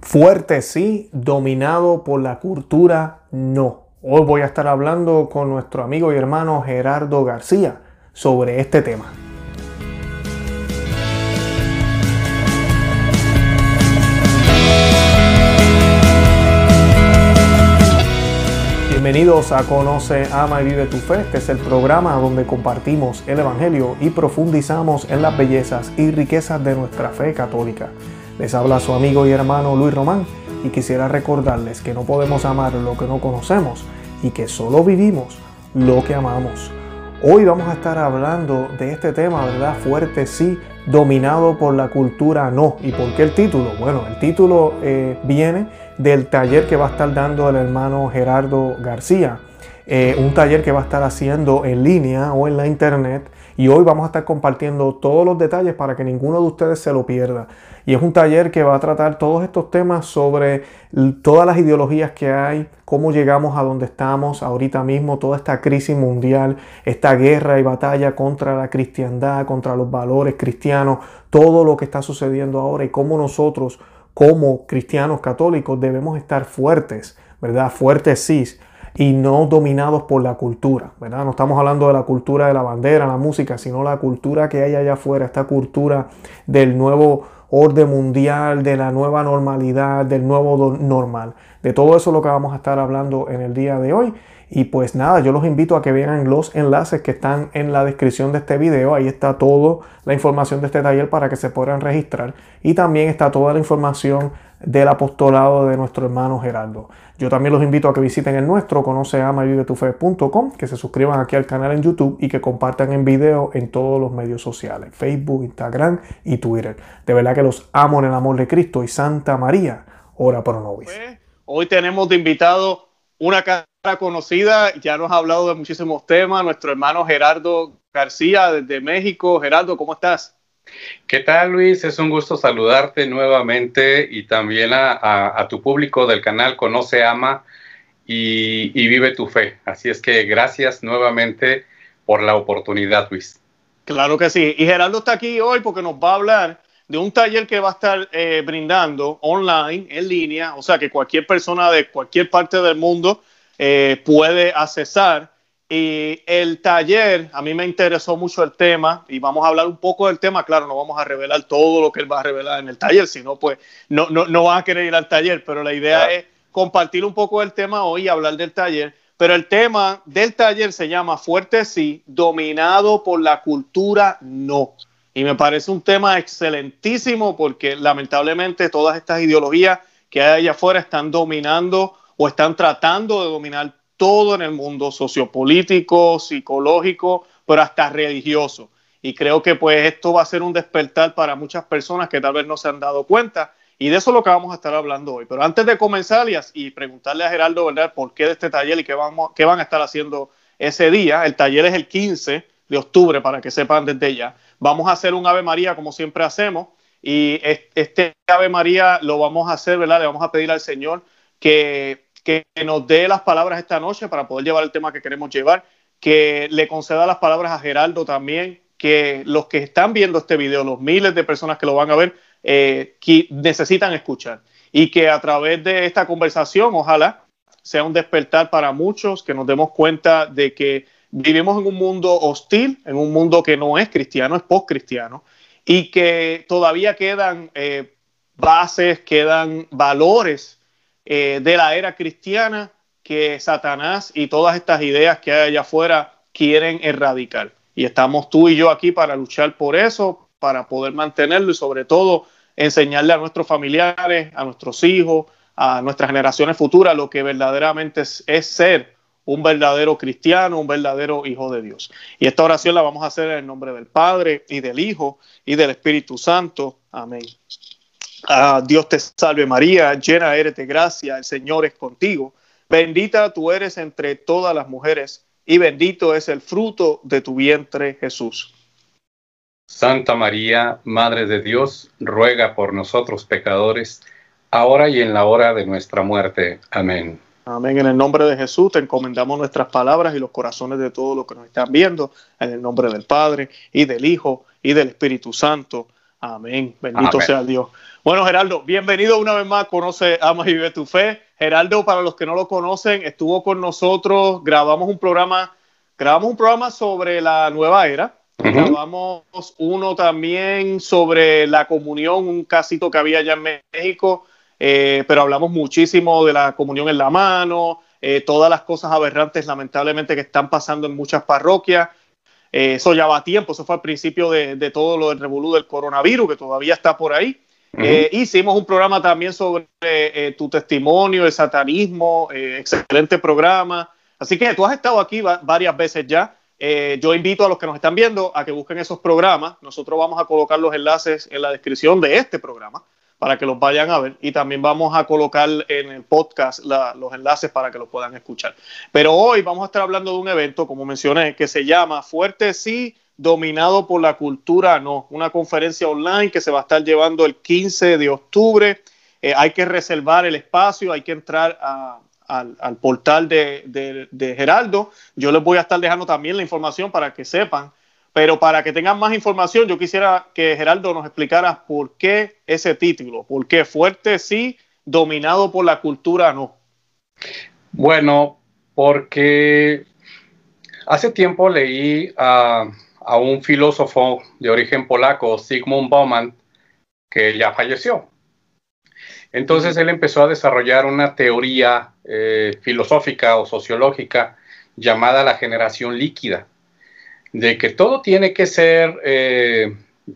Fuerte sí, dominado por la cultura no. Hoy voy a estar hablando con nuestro amigo y hermano Gerardo García sobre este tema. Bienvenidos a Conoce, ama y vive tu fe. Este es el programa donde compartimos el Evangelio y profundizamos en las bellezas y riquezas de nuestra fe católica. Les habla su amigo y hermano Luis Román y quisiera recordarles que no podemos amar lo que no conocemos y que solo vivimos lo que amamos. Hoy vamos a estar hablando de este tema, ¿verdad? Fuerte sí, dominado por la cultura no. ¿Y por qué el título? Bueno, el título viene del taller que va a estar dando el hermano Gerardo García. Un taller que va a estar haciendo en línea o en la internet. Y hoy vamos a estar compartiendo todos los detalles para que ninguno de ustedes se lo pierda. Y es un taller que va a tratar todos estos temas sobre todas las ideologías que hay, cómo llegamos a donde estamos ahorita mismo, toda esta crisis mundial, esta guerra y batalla contra la cristiandad, contra los valores cristianos, todo lo que está sucediendo ahora y cómo nosotros, como cristianos católicos, debemos estar fuertes, ¿verdad? Fuertes sí. Y no dominados por la cultura, ¿verdad? No estamos hablando de la cultura de la bandera, la música, sino la cultura que hay allá afuera, esta cultura del nuevo orden mundial, de la nueva normalidad, del nuevo normal. De todo eso es lo que vamos a estar hablando en el día de hoy. Y pues nada, yo los invito a que vean los enlaces que están en la descripción de este video. Ahí está toda la información de este taller para que se puedan registrar. Y también está toda la información del apostolado de nuestro hermano Gerardo. Yo también los invito a que visiten el nuestro, conoceamavivetufe.com, que se suscriban aquí al canal en YouTube y que compartan en video en todos los medios sociales, Facebook, Instagram y Twitter. De verdad que los amo en el amor de Cristo y Santa María, ora pro nobis. Hoy tenemos de invitado una cara conocida, ya nos ha hablado de muchísimos temas, nuestro hermano Gerardo García desde México. Gerardo, ¿cómo estás? ¿Qué tal, Luis? Es un gusto saludarte nuevamente y también a tu público del canal Conoce, Ama y Vive tu Fe. Así es que gracias nuevamente por la oportunidad, Luis. Claro que sí. Y Gerardo está aquí hoy porque nos va a hablar de un taller que va a estar brindando online, en línea. O sea que cualquier persona de cualquier parte del mundo puede accesar. Y el taller, a mí me interesó mucho el tema y vamos a hablar un poco del tema. Claro, no vamos a revelar todo lo que él va a revelar en el taller, sino pues no van a querer ir al taller, pero la idea es compartir un poco del tema hoy y hablar del taller. Pero el tema del taller se llama Fuerte sí, dominado por la cultura no. Y me parece un tema excelentísimo porque lamentablemente todas estas ideologías que hay allá afuera están dominando o están tratando de dominar todo en el mundo sociopolítico, psicológico, pero hasta religioso. Y creo que pues esto va a ser un despertar para muchas personas que tal vez no se han dado cuenta. Y de eso es lo que vamos a estar hablando hoy. Pero antes de comenzar y preguntarle a Gerardo, ¿verdad?, por qué de este taller y qué van a estar haciendo ese día. El taller es el 15 de octubre, para que sepan desde ya. Vamos a hacer un Ave María como siempre hacemos. Y este Ave María lo vamos a hacer, ¿verdad? Le vamos a pedir al Señor que nos dé las palabras esta noche para poder llevar el tema que queremos llevar, que le conceda las palabras a Gerardo también, que los que están viendo este video, los miles de personas que lo van a ver, que necesitan escuchar y que a través de esta conversación, ojalá, sea un despertar para muchos, que nos demos cuenta de que vivimos en un mundo hostil, en un mundo que no es cristiano, es postcristiano, y que todavía quedan bases, quedan valores de la era cristiana que Satanás y todas estas ideas que hay allá afuera quieren erradicar. Y estamos tú y yo aquí para luchar por eso, para poder mantenerlo y sobre todo enseñarle a nuestros familiares, a nuestros hijos, a nuestras generaciones futuras lo que verdaderamente es ser un verdadero cristiano, un verdadero hijo de Dios. Y esta oración la vamos a hacer en el nombre del Padre y del Hijo y del Espíritu Santo. Amén. Dios te salve María, llena eres de gracia, el Señor es contigo. Bendita tú eres entre todas las mujeres y bendito es el fruto de tu vientre, Jesús. Santa María, Madre de Dios, ruega por nosotros pecadores, ahora y en la hora de nuestra muerte. Amén. Amén. En el nombre de Jesús te encomendamos nuestras palabras y los corazones de todos los que nos están viendo. En el nombre del Padre y del Hijo y del Espíritu Santo. Amén. Bendito sea Dios. Bueno, Gerardo, bienvenido una vez más. Conoce, ama y vive tu fe. Gerardo, para los que no lo conocen, estuvo con nosotros, grabamos un programa sobre la nueva era. Grabamos uno también sobre la comunión, un casito que había allá en México, pero hablamos muchísimo de la comunión en la mano, todas las cosas aberrantes lamentablemente que están pasando en muchas parroquias. Eso ya va a tiempo, eso fue al principio de todo lo del revolú del coronavirus, que todavía está por ahí. Hicimos un programa también sobre tu testimonio, el satanismo, excelente programa. Así que tú has estado aquí varias veces ya. Yo invito a los que nos están viendo a que busquen esos programas. Nosotros vamos a colocar los enlaces en la descripción de este programa para que los vayan a ver, y también vamos a colocar en el podcast los enlaces para que los puedan escuchar. Pero hoy vamos a estar hablando de un evento, como mencioné, que se llama Fuerte Sí, Dominado por la Cultura No, una conferencia online que se va a estar llevando el 15 de octubre. Hay que reservar el espacio, hay que entrar al portal de Gerardo. Yo les voy a estar dejando también la información para que sepan, pero para que tengan más información, yo quisiera que Gerardo nos explicara por qué ese título, por qué Fuerte Sí, Dominado por la Cultura No. Bueno, porque hace tiempo leí a un filósofo de origen polaco, Zygmunt Bauman, que ya falleció. Entonces él empezó a desarrollar una teoría filosófica o sociológica llamada la generación líquida, de que todo tiene que ser,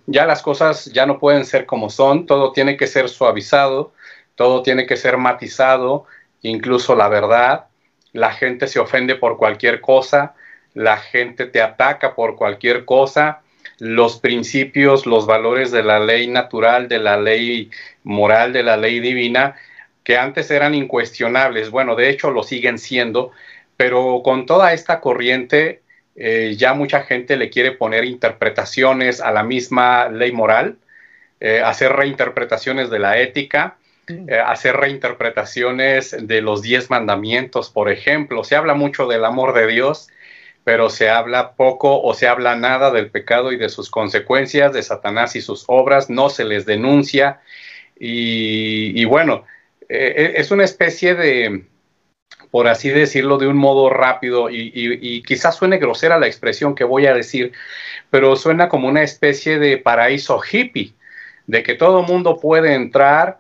ya las cosas ya no pueden ser como son, todo tiene que ser suavizado, todo tiene que ser matizado, incluso la verdad. La gente se ofende por cualquier cosa, la gente te ataca por cualquier cosa. Los principios, los valores de la ley natural, de la ley moral, de la ley divina, que antes eran incuestionables, bueno, de hecho lo siguen siendo, pero con toda esta corriente ya mucha gente le quiere poner interpretaciones a la misma ley moral, hacer reinterpretaciones de la ética, hacer reinterpretaciones de los 10 mandamientos, por ejemplo. Se habla mucho del amor de Dios, pero se habla poco o se habla nada del pecado y de sus consecuencias, de Satanás y sus obras, no se les denuncia. Y bueno, es una especie de, por así decirlo, de un modo rápido, y quizás suene grosera la expresión que voy a decir, pero suena como una especie de paraíso hippie, de que todo mundo puede entrar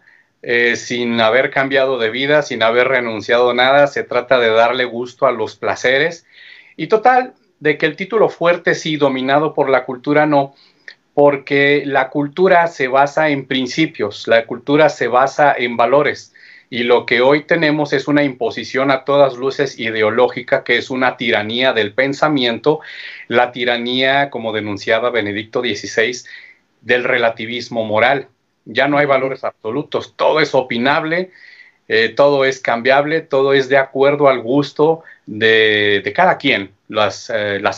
sin haber cambiado de vida, sin haber renunciado a nada. Se trata de darle gusto a los placeres. Y total, de que el título Fuerte Sí, Dominado por la Cultura No, porque la cultura se basa en principios, la cultura se basa en valores, y lo que hoy tenemos es una imposición a todas luces ideológica, que es una tiranía del pensamiento, la tiranía, como denunciaba Benedicto XVI, del relativismo moral. Ya no hay valores absolutos, todo es opinable, todo es cambiable, todo es de acuerdo al gusto de cada quien, las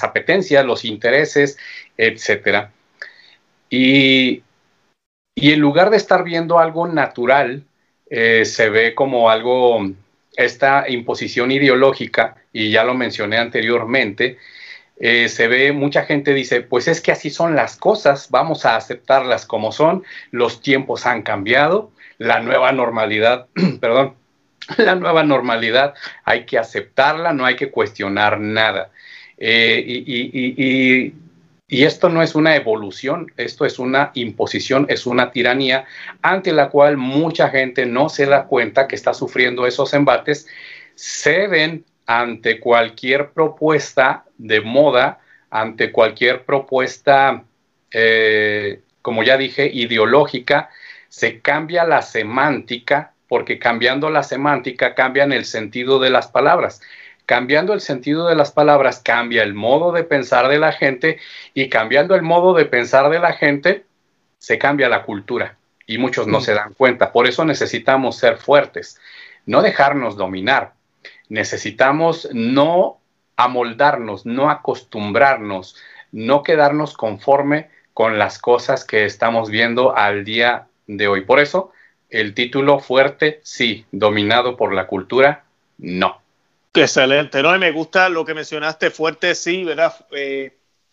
apetencias, los intereses, etcétera. Y en lugar de estar viendo algo natural, se ve como algo, esta imposición ideológica, y ya lo mencioné anteriormente, se ve, mucha gente dice, pues es que así son las cosas, vamos a aceptarlas como son, los tiempos han cambiado, la nueva normalidad, perdón, la nueva normalidad hay que aceptarla, no hay que cuestionar nada. Y esto no es una evolución, esto es una imposición, es una tiranía ante la cual mucha gente no se da cuenta que está sufriendo esos embates, ceden ante cualquier propuesta de moda, ante cualquier propuesta, como ya dije, ideológica. Se cambia la semántica, porque cambiando la semántica cambian el sentido de las palabras. Cambiando el sentido de las palabras cambia el modo de pensar de la gente, y cambiando el modo de pensar de la gente se cambia la cultura, y muchos no se dan cuenta. Por eso necesitamos ser fuertes, no dejarnos dominar. Necesitamos no amoldarnos, no acostumbrarnos, no quedarnos conforme con las cosas que estamos viendo al día de hoy. Por eso, el título Fuerte Sí, Dominado por la Cultura No. Excelente, ¿no? Y me gusta lo que mencionaste, Fuerte Sí, ¿verdad?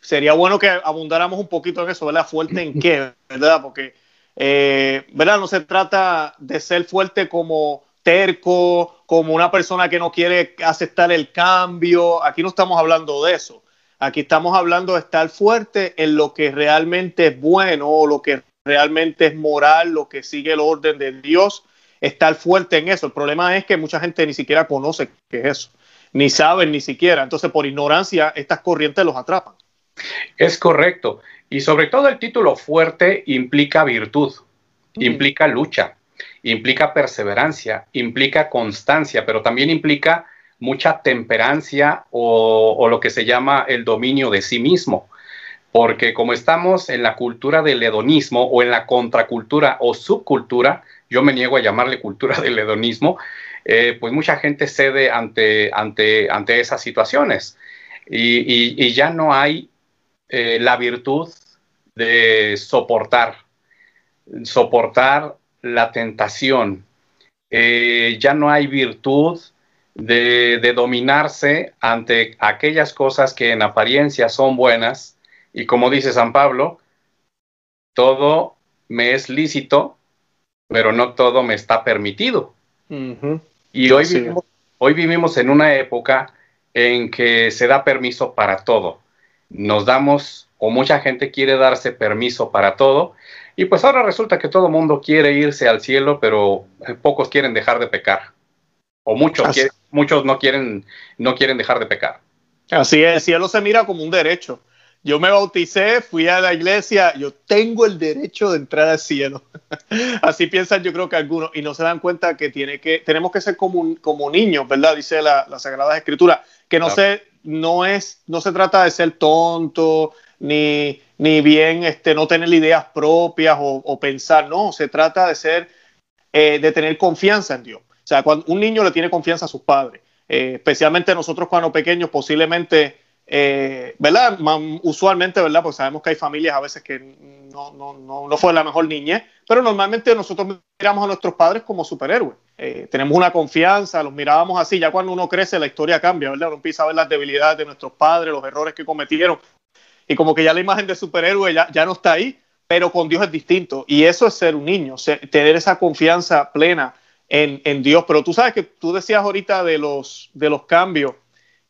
sería bueno que abundáramos un poquito en eso, ¿verdad? ¿Fuerte en qué? ¿Verdad? Porque, ¿verdad? No se trata de ser fuerte como terco, como una persona que no quiere aceptar el cambio. Aquí no estamos hablando de eso. Aquí estamos hablando de estar fuerte en lo que realmente es bueno, o lo que realmente es moral, lo que sigue el orden de Dios, estar fuerte en eso. El problema es que mucha gente ni siquiera conoce qué es eso, ni saben ni siquiera. Entonces, por ignorancia, estas corrientes los atrapan. Es correcto. Y sobre todo el título fuerte implica virtud, implica lucha, implica perseverancia, implica constancia, pero también implica mucha temperancia o lo que se llama el dominio de sí mismo. Porque como estamos en la cultura del hedonismo o en la contracultura o subcultura, yo me niego a llamarle cultura del hedonismo, pues mucha gente cede ante esas situaciones y ya no hay la virtud de soportar la tentación, ya no hay virtud de dominarse ante aquellas cosas que en apariencia son buenas. Y como dice San Pablo, todo me es lícito, pero no todo me está permitido. Uh-huh. Y hoy, sí, hoy vivimos en una época en que se da permiso para todo. Nos damos, o mucha gente quiere darse permiso para todo, y pues ahora resulta que todo el mundo quiere irse al cielo, pero pocos quieren dejar de pecar. O muchos no quieren dejar de pecar. Así es, el cielo se mira como un derecho. Yo me bauticé, fui a la iglesia, yo tengo el derecho de entrar al cielo. Así piensan, yo creo que algunos, y no se dan cuenta que, tenemos que ser como niños, ¿verdad? Dice la Sagrada Escritura, que no, claro, no se trata de ser tonto, ni bien no tener ideas propias o pensar, no, se trata de ser, de tener confianza en Dios. O sea, cuando un niño le tiene confianza a sus padres, especialmente nosotros cuando pequeños, posiblemente... ¿verdad? Usualmente, ¿verdad? Pues sabemos que hay familias a veces que no fue la mejor niñez, pero normalmente nosotros miramos a nuestros padres como superhéroes. Tenemos una confianza, los mirábamos así. Ya cuando uno crece, la historia cambia, ¿verdad? Uno empieza a ver las debilidades de nuestros padres, los errores que cometieron, y como que ya la imagen de superhéroe ya no está ahí, pero con Dios es distinto. Y eso es ser un niño, tener esa confianza plena en Dios. Pero tú sabes que tú decías ahorita de los cambios.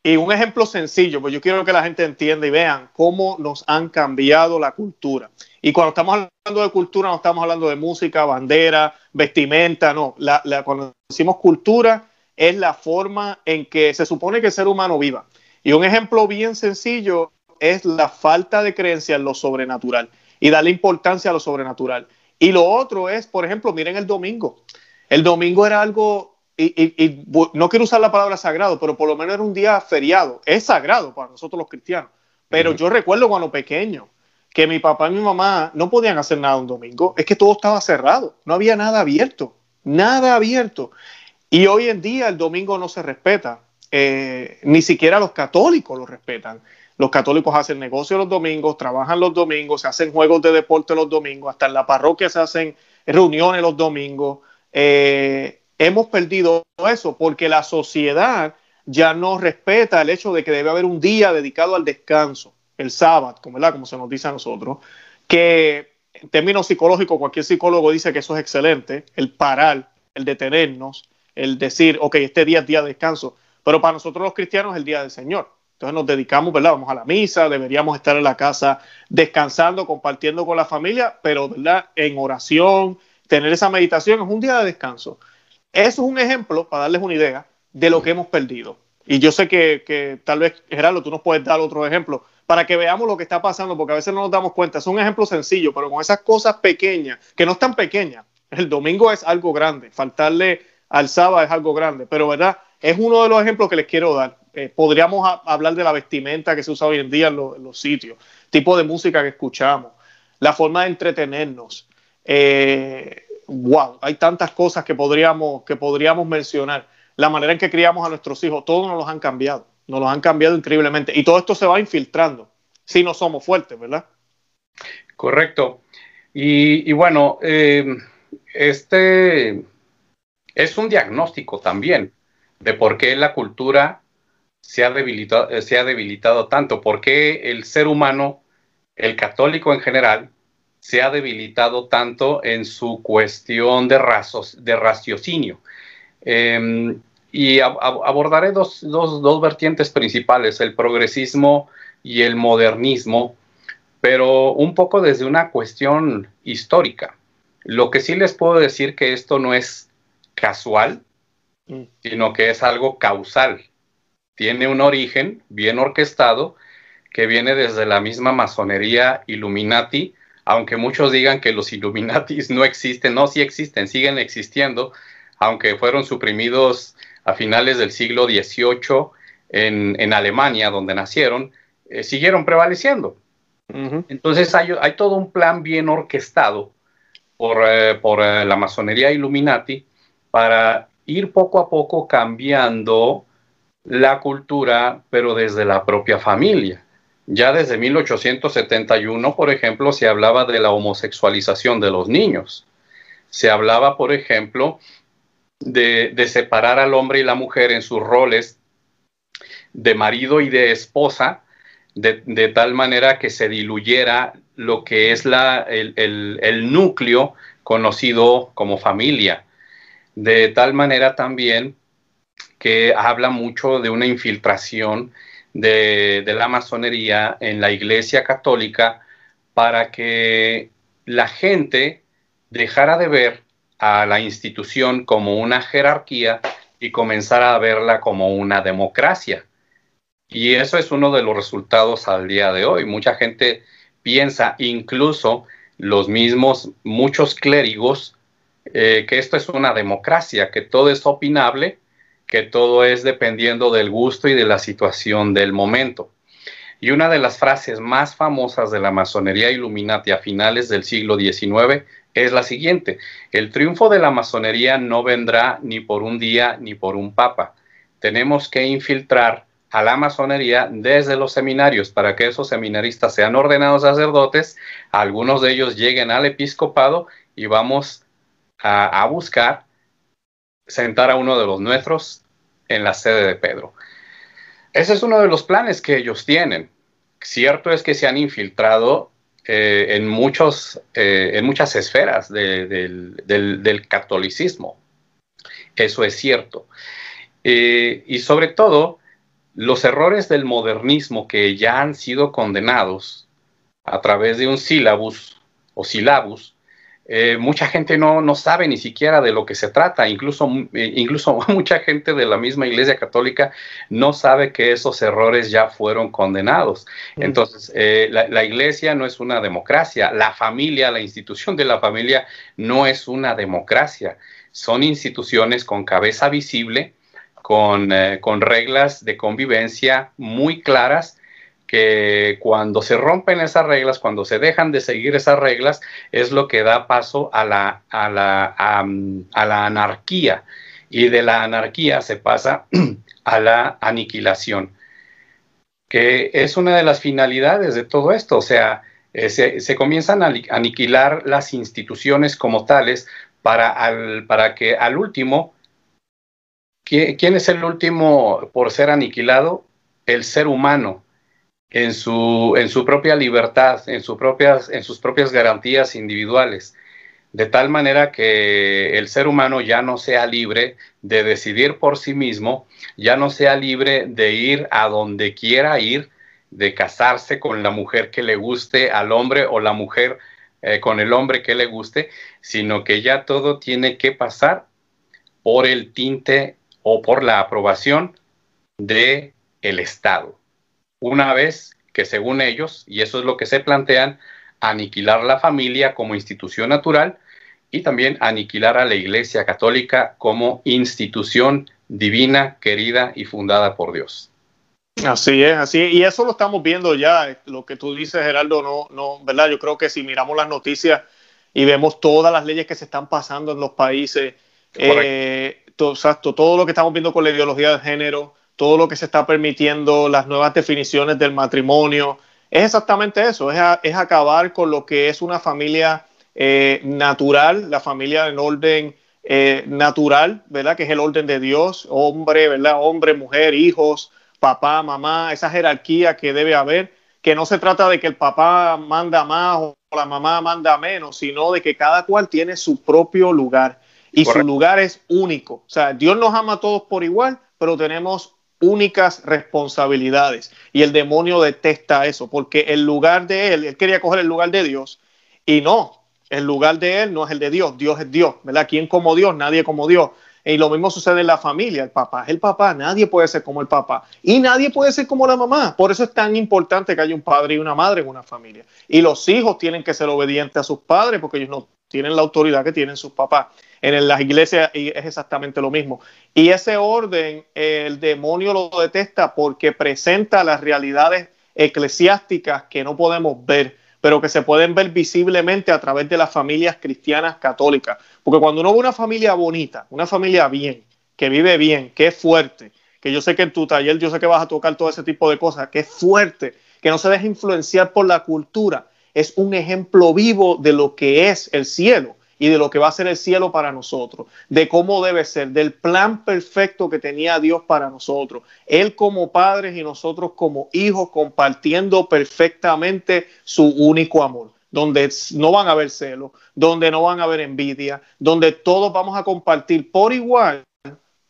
Y un ejemplo sencillo, pues yo quiero que la gente entienda y vean cómo nos han cambiado la cultura. Y cuando estamos hablando de cultura, no estamos hablando de música, bandera, vestimenta, no. Cuando decimos cultura, es la forma en que se supone que el ser humano viva. Y un ejemplo bien sencillo es la falta de creencia en lo sobrenatural y darle importancia a lo sobrenatural. Y lo otro es, por ejemplo, miren el domingo. El domingo era algo... Y no quiero usar la palabra sagrado, pero por lo menos era un día feriado. Es sagrado para nosotros los cristianos. Pero yo recuerdo cuando pequeño que mi papá y mi mamá no podían hacer nada un domingo. Es que todo estaba cerrado. No había nada abierto. Nada abierto. Y hoy en día el domingo no se respeta. Ni siquiera los católicos lo respetan. Los católicos hacen negocios los domingos, trabajan los domingos, se hacen juegos de deporte los domingos, hasta en la parroquia se hacen reuniones los domingos. Hemos perdido eso porque la sociedad ya no respeta el hecho de que debe haber un día dedicado al descanso, el sábado, como se nos dice a nosotros, que en términos psicológicos, cualquier psicólogo dice que eso es excelente, el parar, el detenernos, el decir, ok, este día es día de descanso, pero para nosotros los cristianos es el día del Señor. Entonces nos dedicamos, ¿verdad? Vamos a la misa, deberíamos estar en la casa descansando, compartiendo con la familia, pero, ¿verdad?, en oración, tener esa meditación, es un día de descanso. Eso es un ejemplo, para darles una idea, de lo que hemos perdido. Y yo sé que tal vez, Gerardo, tú nos puedes dar otro ejemplo, para que veamos lo que está pasando, porque a veces no nos damos cuenta. Es un ejemplo sencillo, pero con esas cosas pequeñas, que no están pequeñas. El domingo es algo grande, faltarle al sábado es algo grande, pero, ¿verdad?, es uno de los ejemplos que les quiero dar. Podríamos hablar de la vestimenta que se usa hoy en día en los sitios, tipo de música que escuchamos, la forma de entretenernos, wow, hay tantas cosas que podríamos mencionar. La manera en que criamos a nuestros hijos, todos nos los han cambiado increíblemente. Y todo esto se va infiltrando, si no somos fuertes, ¿verdad? Correcto. Y bueno, este es un diagnóstico también de por qué la cultura se ha debilitado tanto? ¿Por qué el ser humano, el católico en general, se ha debilitado tanto en su cuestión de raciocinio? Y abordaré dos vertientes principales, el progresismo y el modernismo, pero un poco desde una cuestión histórica. Lo que sí les puedo decir que esto no es casual, sino que es algo causal. Tiene un origen bien orquestado que viene desde la misma masonería Illuminati, aunque muchos digan que los Illuminatis no existen. No, sí existen, siguen existiendo, aunque fueron suprimidos a finales del siglo XVIII en Alemania, donde nacieron, siguieron prevaleciendo. Entonces hay todo un plan bien orquestado por la masonería Illuminati para ir poco a poco cambiando la cultura, pero desde la propia familia. Ya desde 1871, por ejemplo, se hablaba de la homosexualización de los niños. Se hablaba, por ejemplo, de separar al hombre y la mujer en sus roles de marido y de esposa, de tal manera que se diluyera lo que es el núcleo conocido como familia. De tal manera también que habla mucho de una infiltración de la masonería en la Iglesia Católica para que la gente dejara de ver a la institución como una jerarquía y comenzara a verla como una democracia. Y eso es uno de los resultados al día de hoy. Mucha gente piensa, incluso los mismos, muchos clérigos, que esto es una democracia, que todo es opinable, que todo es dependiendo del gusto y de la situación del momento. Y una de las frases más famosas de la masonería Illuminati a finales del siglo XIX es la siguiente: el triunfo de la masonería no vendrá ni por un día ni por un papa. Tenemos que infiltrar a la masonería desde los seminarios para que esos seminaristas sean ordenados sacerdotes, algunos de ellos lleguen al episcopado y vamos a buscar sentar a uno de los nuestros en la sede de Pedro. Ese es uno de los planes que ellos tienen. Cierto es que se han infiltrado en muchas esferas del catolicismo. Eso es cierto. Y sobre todo, los errores del modernismo que ya han sido condenados a través de un sílabus o silabus. Mucha gente no sabe ni siquiera de lo que se trata, incluso mucha gente de la misma Iglesia Católica no sabe que esos errores ya fueron condenados. Entonces, la Iglesia no es una democracia, la familia, la institución de la familia no es una democracia, son instituciones con cabeza visible, con reglas de convivencia muy claras, que cuando se rompen esas reglas, cuando se dejan de seguir esas reglas, es lo que da paso a la anarquía, y de la anarquía se pasa a la aniquilación, que es una de las finalidades de todo esto. O sea, se comienzan a aniquilar las instituciones como tales para que al último, ¿quién es el último por ser aniquilado? El ser humano. En su propia libertad, en sus propias garantías individuales, de tal manera que el ser humano ya no sea libre de decidir por sí mismo, ya no sea libre de ir a donde quiera ir, de casarse con la mujer que le guste al hombre o la mujer con el hombre que le guste, sino que ya todo tiene que pasar por el tinte o por la aprobación del Estado. Una vez que, según ellos, y eso es lo que se plantean, aniquilar la familia como institución natural y también aniquilar a la Iglesia Católica como institución divina, querida y fundada por Dios. Así es, así es. Y eso lo estamos viendo ya, lo que tú dices, Gerardo, ¿verdad? Yo creo que si miramos las noticias y vemos todas las leyes que se están pasando en los países, todo lo que estamos viendo con la ideología de género, todo lo que se está permitiendo, las nuevas definiciones del matrimonio, es exactamente eso, es acabar con lo que es una familia natural, la familia en orden natural, ¿verdad? Que es el orden de Dios, hombre, ¿verdad? Hombre, mujer, hijos, papá, mamá, esa jerarquía que debe haber, que no se trata de que el papá manda más o la mamá manda menos, sino de que cada cual tiene su propio lugar y correcto, su lugar es único. O sea, Dios nos ama a todos por igual, pero tenemos únicas responsabilidades y el demonio detesta eso, porque el lugar de él quería coger el lugar de Dios, y no, el lugar de él no es el de Dios. Dios es Dios, ¿verdad? ¿Quién como Dios? Nadie como Dios. Y lo mismo sucede en la familia. El papá es el papá, nadie puede ser como el papá y nadie puede ser como la mamá. Por eso es tan importante que haya un padre y una madre en una familia. Y los hijos tienen que ser obedientes a sus padres porque ellos no tienen la autoridad que tienen sus papás. En las iglesias es exactamente lo mismo. Y ese orden el demonio lo detesta porque presenta las realidades eclesiásticas que no podemos ver, pero que se pueden ver visiblemente a través de las familias cristianas católicas. Porque cuando uno ve una familia bonita, una familia bien, que vive bien, que es fuerte, que yo sé que en tu taller yo sé que vas a tocar todo ese tipo de cosas, que es fuerte, que no se deja influenciar por la cultura, es un ejemplo vivo de lo que es el cielo y de lo que va a ser el cielo para nosotros, de cómo debe ser, del plan perfecto que tenía Dios para nosotros. Él como padres y nosotros como hijos, compartiendo perfectamente su único amor, donde no van a haber celos, donde no van a haber envidia, donde todos vamos a compartir por igual,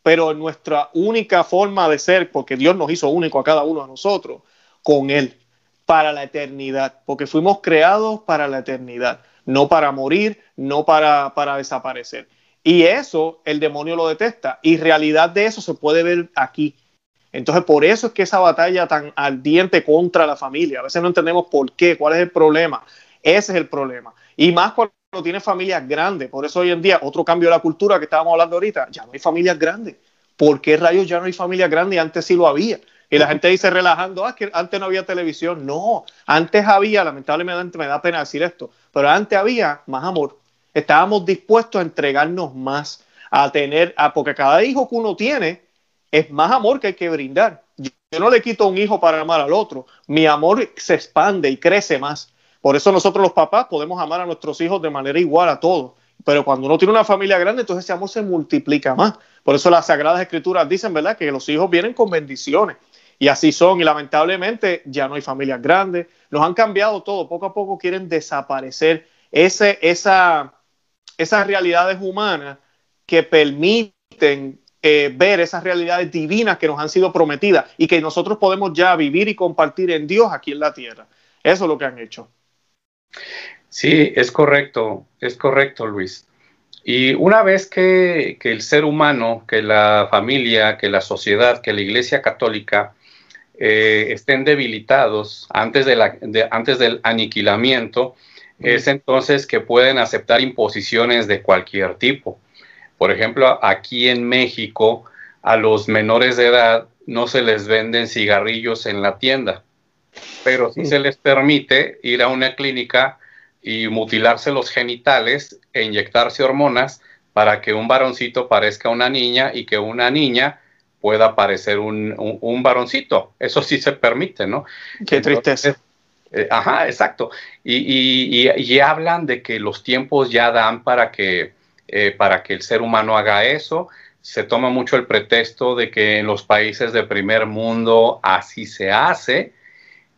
pero en nuestra única forma de ser, porque Dios nos hizo único a cada uno de nosotros, con Él, para la eternidad, porque fuimos creados para la eternidad. No para morir, no para desaparecer. Y eso el demonio lo detesta. Y realidad de eso se puede ver aquí. Entonces por eso es que esa batalla tan ardiente contra la familia. A veces no entendemos por qué, cuál es el problema. Ese es el problema. Y más cuando tienes familias grandes. Por eso hoy en día, otro cambio de la cultura que estábamos hablando ahorita, ya no hay familias grandes. ¿Por qué rayos ya no hay familias grandes? Antes sí lo había. Y la gente dice relajando, que antes no había televisión. No, antes había, lamentablemente me da pena decir esto, pero antes había más amor. Estábamos dispuestos a entregarnos más, porque cada hijo que uno tiene es más amor que hay que brindar. Yo no le quito un hijo para amar al otro. Mi amor se expande y crece más. Por eso nosotros los papás podemos amar a nuestros hijos de manera igual a todos. Pero cuando uno tiene una familia grande, entonces ese amor se multiplica más. Por eso las Sagradas Escrituras dicen, ¿verdad?, que los hijos vienen con bendiciones. Y así son, y lamentablemente ya no hay familias grandes, nos han cambiado todo, poco a poco quieren desaparecer esas realidades humanas que permiten ver esas realidades divinas que nos han sido prometidas y que nosotros podemos ya vivir y compartir en Dios aquí en la tierra. Eso es lo que han hecho. Sí, es correcto, Luis. Y una vez que el ser humano, que la familia, que la sociedad, que la Iglesia Católica estén debilitados antes, antes del aniquilamiento, es entonces que pueden aceptar imposiciones de cualquier tipo. Por ejemplo, aquí en México, a los menores de edad no se les venden cigarrillos en la tienda, pero sí se les permite ir a una clínica y mutilarse los genitales e inyectarse hormonas para que un varoncito parezca una niña y que una niña pueda parecer un varoncito. Eso sí se permite, ¿no? Qué tristeza. Ajá, exacto. Y hablan de que los tiempos ya dan para que el ser humano haga eso. Se toma mucho el pretexto de que en los países de primer mundo así se hace.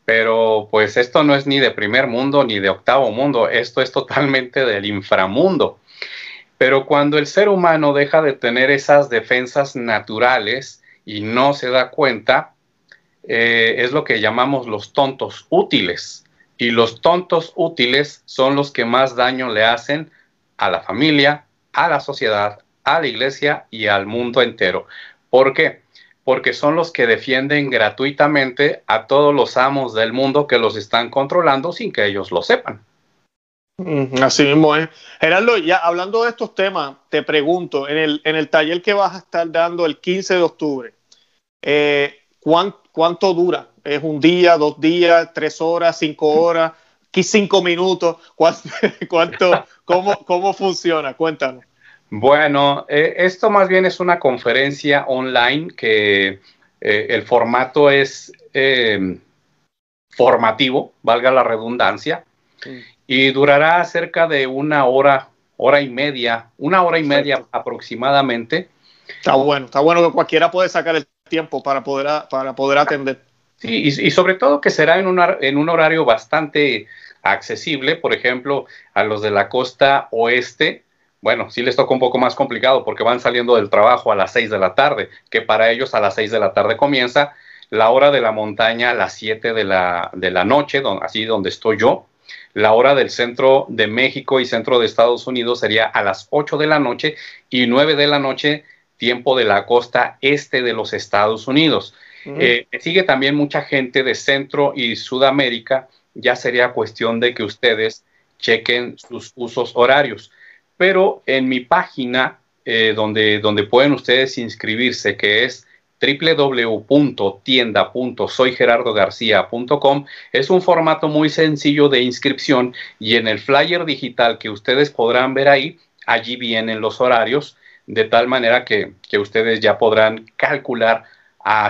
Pero pues esto no es ni de primer mundo ni de octavo mundo, esto es totalmente del inframundo. Pero cuando el ser humano deja de tener esas defensas naturales y no se da cuenta, es lo que llamamos los tontos útiles. Y los tontos útiles son los que más daño le hacen a la familia, a la sociedad, a la iglesia y al mundo entero. ¿Por qué? Porque son los que defienden gratuitamente a todos los amos del mundo que los están controlando sin que ellos lo sepan. Así mismo es. Gerardo, ya hablando de estos temas, te pregunto, en el taller que vas a estar dando el 15 de octubre, ¿cuánto dura? ¿Es un día, 2 días, 3 horas, 5 horas, 5 minutos? ¿Cómo funciona? Cuéntanos. Bueno, esto más bien es una conferencia online que el formato es formativo, valga la redundancia, sí, y durará cerca de 1 hora, 1 hora y media, 1 hora y media aproximadamente. Está bueno que cualquiera puede sacar el tiempo para poder atender. Sí, y sobre todo que será en un horario bastante accesible, por ejemplo, a los de la costa oeste. Bueno, sí les toca un poco más complicado porque van saliendo del trabajo a las 6 de la tarde, que para ellos a las 6 de la tarde comienza la hora de la montaña, a las 7 de la noche, así donde estoy yo. La hora del centro de México y centro de Estados Unidos sería a las 8 de la noche y 9 de la noche, tiempo de la costa este de los Estados Unidos. Sigue también mucha gente de Centro y Sudamérica. Ya sería cuestión de que ustedes chequen sus usos horarios. Pero en mi página, donde pueden ustedes inscribirse, que es www.tienda.soygerardogarcia.com, es un formato muy sencillo de inscripción, y en el flyer digital que ustedes podrán ver ahí, allí vienen los horarios, de tal manera que ustedes ya podrán calcular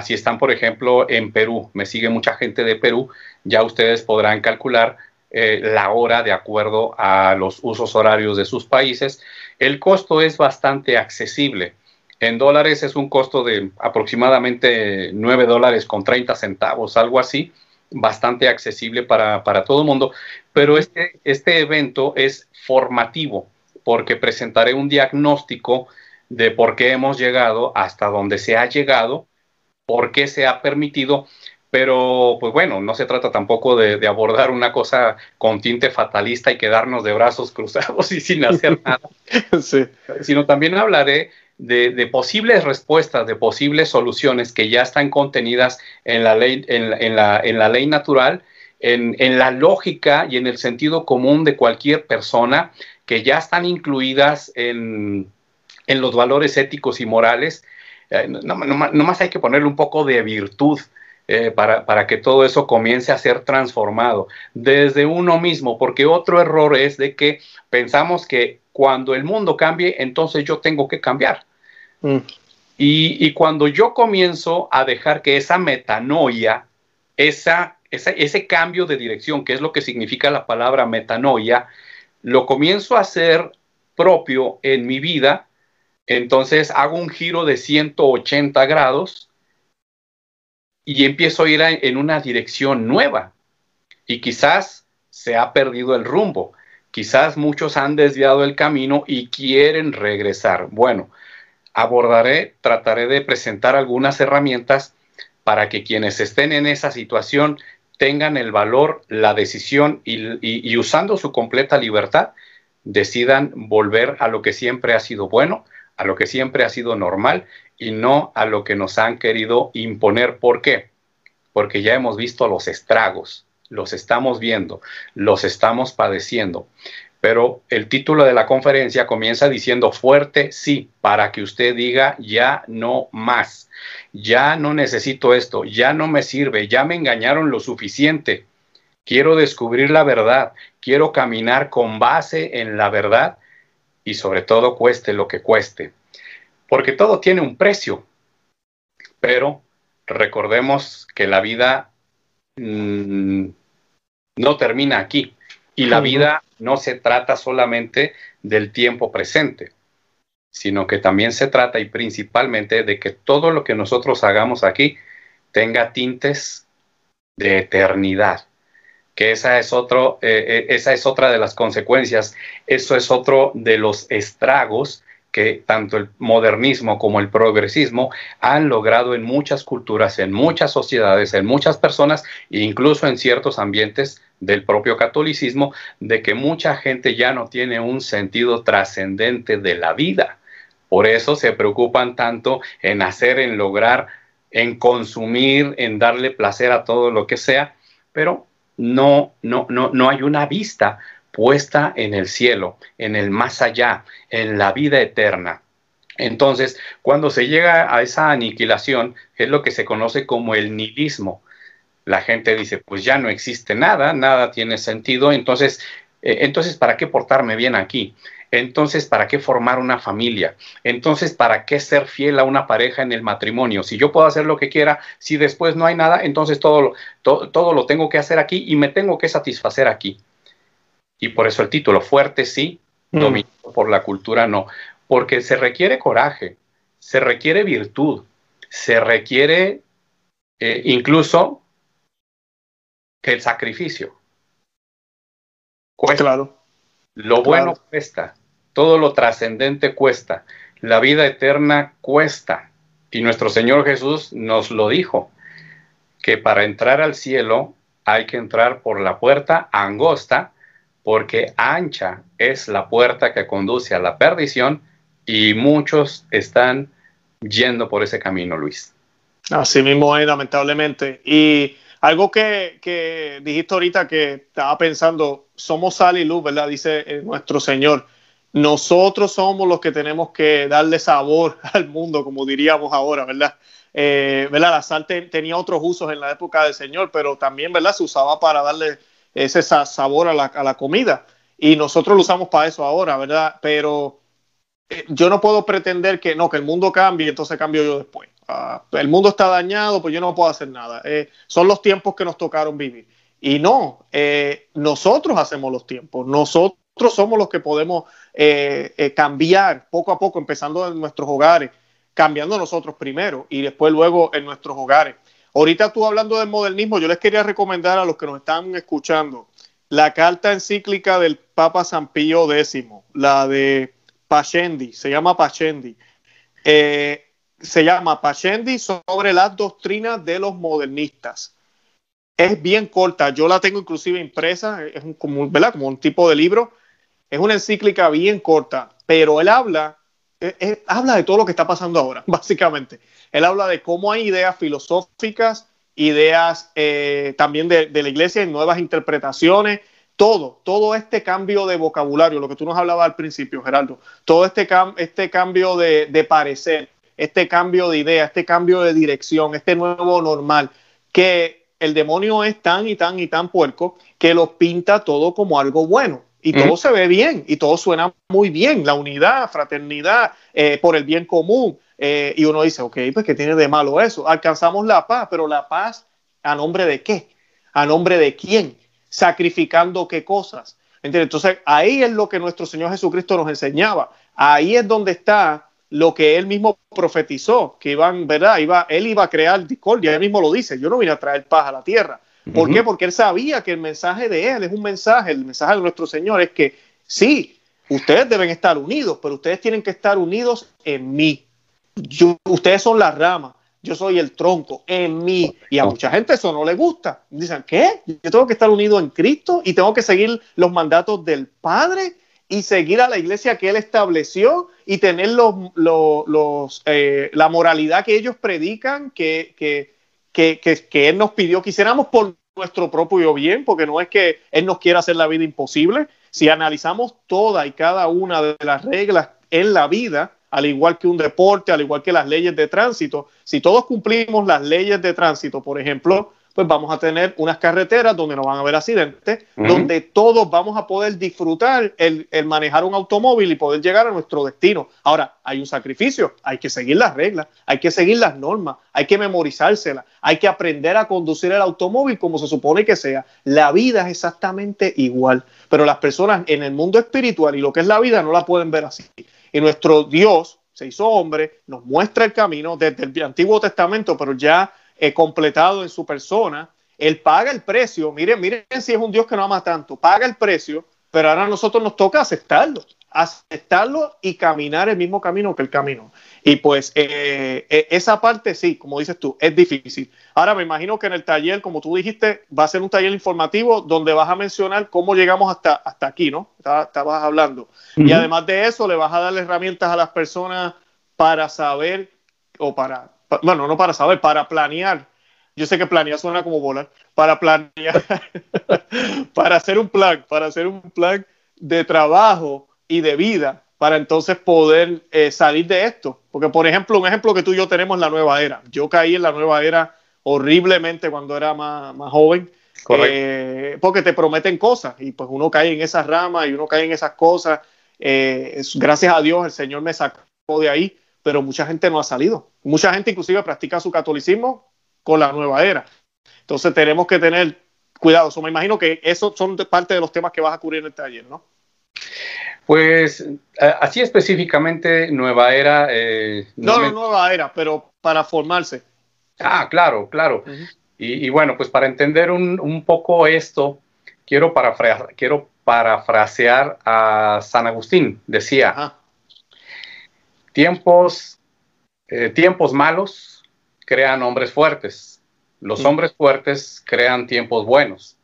si están, por ejemplo, en Perú. Me sigue mucha gente de Perú, ya ustedes podrán calcular la hora de acuerdo a los usos horarios de sus países. El costo es bastante accesible. En dólares es un costo de aproximadamente $9.30, algo así, bastante accesible para todo el mundo. Pero este evento es formativo, porque presentaré un diagnóstico de por qué hemos llegado hasta donde se ha llegado, por qué se ha permitido. Pero, pues bueno, no se trata tampoco de abordar una cosa con tinte fatalista y quedarnos de brazos cruzados y sin hacer nada, sí. Sino también hablaré de posibles respuestas, de posibles soluciones que ya están contenidas en la ley, en la ley natural, en la lógica y en el sentido común de cualquier persona, que ya están incluidas en los valores éticos y morales. Nomás hay que ponerle un poco de virtud para que todo eso comience a ser transformado desde uno mismo, porque otro error es de que pensamos que cuando el mundo cambie, entonces yo tengo que cambiar. Y cuando yo comienzo a dejar que esa metanoia, ese cambio de dirección, que es lo que significa la palabra metanoia, lo comienzo a hacer propio en mi vida, entonces hago un giro de 180 grados y empiezo a ir en una dirección nueva. Y quizás se ha perdido el rumbo. Quizás muchos han desviado el camino y quieren regresar. Bueno, trataré de presentar algunas herramientas para que quienes estén en esa situación tengan el valor, la decisión y usando su completa libertad, decidan volver a lo que siempre ha sido bueno, a lo que siempre ha sido normal y no a lo que nos han querido imponer. ¿Por qué? Porque ya hemos visto los estragos. Los estamos viendo, los estamos padeciendo. Pero el título de la conferencia comienza diciendo fuerte sí, para que usted diga ya no más, ya no necesito esto, ya no me sirve, ya me engañaron lo suficiente. Quiero descubrir la verdad, quiero caminar con base en la verdad y sobre todo cueste lo que cueste. Porque todo tiene un precio, pero recordemos que la vida no termina aquí y la vida no se trata solamente del tiempo presente, sino que también se trata y principalmente de que todo lo que nosotros hagamos aquí tenga tintes de eternidad, que esa es otra de las consecuencias, eso es otro de los estragos que tanto el modernismo como el progresismo han logrado en muchas culturas, en muchas sociedades, en muchas personas, e incluso en ciertos ambientes del propio catolicismo, de que mucha gente ya no tiene un sentido trascendente de la vida. Por eso se preocupan tanto en hacer, en lograr, en consumir, en darle placer a todo lo que sea, pero no hay una vista puesta en el cielo, en el más allá, en la vida eterna. Entonces, cuando se llega a esa aniquilación, es lo que se conoce como el nihilismo. La gente dice, pues ya no existe nada, nada tiene sentido, entonces ¿para qué portarme bien aquí? Entonces, ¿para qué formar una familia? Entonces, ¿para qué ser fiel a una pareja en el matrimonio? Si yo puedo hacer lo que quiera, si después no hay nada, entonces todo lo tengo que hacer aquí y me tengo que satisfacer aquí. Y por eso el título, fuerte sí, dominado por la cultura no, porque se requiere coraje, se requiere virtud, se requiere incluso que el sacrificio cuesta. Claro. Lo bueno cuesta, todo lo trascendente cuesta, la vida eterna cuesta. Y nuestro Señor Jesús nos lo dijo, que para entrar al cielo hay que entrar por la puerta angosta, porque ancha es la puerta que conduce a la perdición y muchos están yendo por ese camino, Luis. Así mismo es, lamentablemente. Y algo que dijiste ahorita que estaba pensando, somos sal y luz, ¿verdad? Dice nuestro Señor. Nosotros somos los que tenemos que darle sabor al mundo, como diríamos ahora, ¿verdad? ¿Verdad? La sal tenía otros usos en la época del Señor, pero también, ¿verdad?, se usaba para darle ese sabor a la comida. Y nosotros lo usamos para eso ahora, ¿verdad? Pero yo no puedo pretender que el mundo cambie, entonces cambio yo después. El mundo está dañado, pues yo no puedo hacer nada. Son los tiempos que nos tocaron vivir. Y no, nosotros hacemos los tiempos. Nosotros somos los que podemos cambiar poco a poco, empezando en nuestros hogares, cambiando nosotros primero y después luego en nuestros hogares. Ahorita tú hablando del modernismo, yo les quería recomendar a los que nos están escuchando la carta encíclica del Papa San Pío X, la de Pascendi, se llama Pascendi. Se llama Pascendi sobre las doctrinas de los modernistas. Es bien corta, yo la tengo inclusive impresa, es como un tipo de libro. Es una encíclica bien corta, pero él habla de todo lo que está pasando ahora, básicamente. Él habla de cómo hay ideas filosóficas, ideas también de la iglesia, y nuevas interpretaciones, todo este cambio de vocabulario, lo que tú nos hablabas al principio, Gerardo, todo este cambio de parecer, este cambio de idea, este cambio de dirección, este nuevo normal, que el demonio es tan y tan y tan puerco que lo pinta todo como algo bueno. Y todo se ve bien y todo suena muy bien. La unidad, fraternidad, por el bien común. Y uno dice, ok, pues ¿qué tiene de malo eso? Alcanzamos la paz, pero la paz ¿a nombre de qué? ¿A nombre de quién? ¿Sacrificando qué cosas? ¿Entiendes? Entonces ahí es lo que nuestro Señor Jesucristo nos enseñaba. Ahí es donde está lo que Él mismo profetizó, que Él iba a crear discordia. Él mismo lo dice, yo no vine a traer paz a la tierra. ¿Por qué? Porque él sabía que el mensaje de él es un mensaje, el mensaje de nuestro Señor es que sí, ustedes deben estar unidos, pero ustedes tienen que estar unidos en mí. Ustedes son la rama, yo soy el tronco, en mí. Y a mucha gente eso no le gusta. Dicen, ¿qué? Yo tengo que estar unido en Cristo y tengo que seguir los mandatos del Padre y seguir a la iglesia que él estableció y tener la moralidad que ellos predican, que Él nos pidió que hiciéramos por nuestro propio bien, porque no es que Él nos quiera hacer la vida imposible. Si analizamos toda y cada una de las reglas en la vida, al igual que un deporte, al igual que las leyes de tránsito, si todos cumplimos las leyes de tránsito, por ejemplo, pues vamos a tener unas carreteras donde no van a haber accidentes, donde todos vamos a poder disfrutar el manejar un automóvil y poder llegar a nuestro destino. Ahora, hay un sacrificio, hay que seguir las reglas, hay que seguir las normas, hay que memorizárselas, hay que aprender a conducir el automóvil como se supone que sea. La vida es exactamente igual, pero las personas en el mundo espiritual y lo que es la vida no la pueden ver así. Y nuestro Dios se hizo hombre, nos muestra el camino desde el Antiguo Testamento, pero ya completado en su persona. Él paga el precio. Miren si es un Dios que no ama tanto, paga el precio, pero ahora a nosotros nos toca aceptarlo y caminar el mismo camino que el camino. Y pues esa parte sí, como dices tú, es difícil. Ahora me imagino que en el taller, como tú dijiste, va a ser un taller informativo donde vas a mencionar cómo llegamos hasta aquí, ¿no? Estabas hablando. Y además de eso, le vas a dar herramientas a las personas para saber para planear. Yo sé que planear suena como volar. Para planear, para hacer un plan de trabajo y de vida, para entonces poder salir de esto. Porque, por ejemplo, un ejemplo que tú y yo tenemos es la nueva era. Yo caí en la nueva era horriblemente cuando era más joven. Porque te prometen cosas y pues uno cae en esas ramas y uno cae en esas cosas. Gracias a Dios el Señor me sacó de ahí, pero mucha gente no ha salido. Mucha gente inclusive practica su catolicismo con la nueva era. Entonces tenemos que tener cuidado. Me imagino que esos son parte de los temas que vas a cubrir en el taller, ¿no? Pues así específicamente Nueva Era... Nueva Era, pero para formarse. Ah, claro, claro. Uh-huh. Y bueno, pues para entender un poco esto, quiero parafrasear a San Agustín. Decía, tiempos malos crean hombres fuertes. Los hombres fuertes crean tiempos buenos.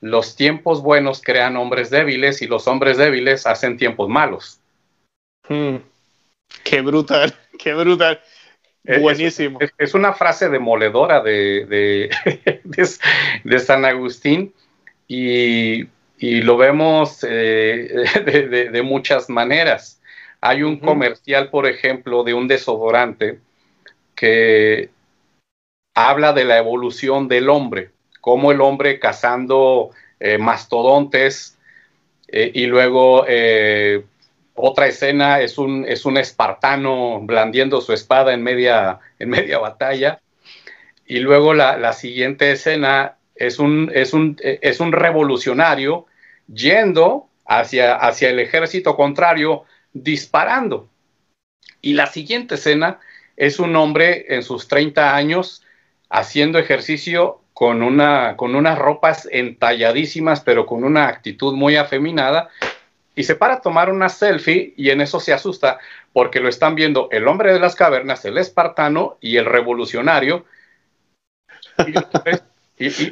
Los tiempos buenos crean hombres débiles y los hombres débiles hacen tiempos malos. Qué brutal, qué brutal. Buenísimo. Es una frase demoledora de San Agustín y lo vemos de muchas maneras. Hay un comercial, por ejemplo, de un desodorante que habla de la evolución del hombre, como el hombre cazando mastodontes y luego otra escena es un espartano blandiendo su espada en media batalla y luego la siguiente escena es un revolucionario yendo hacia el ejército contrario disparando y la siguiente escena es un hombre en sus 30 años haciendo ejercicio con unas ropas entalladísimas, pero con una actitud muy afeminada, y se para a tomar una selfie, y en eso se asusta, porque lo están viendo el hombre de las cavernas, el espartano y el revolucionario,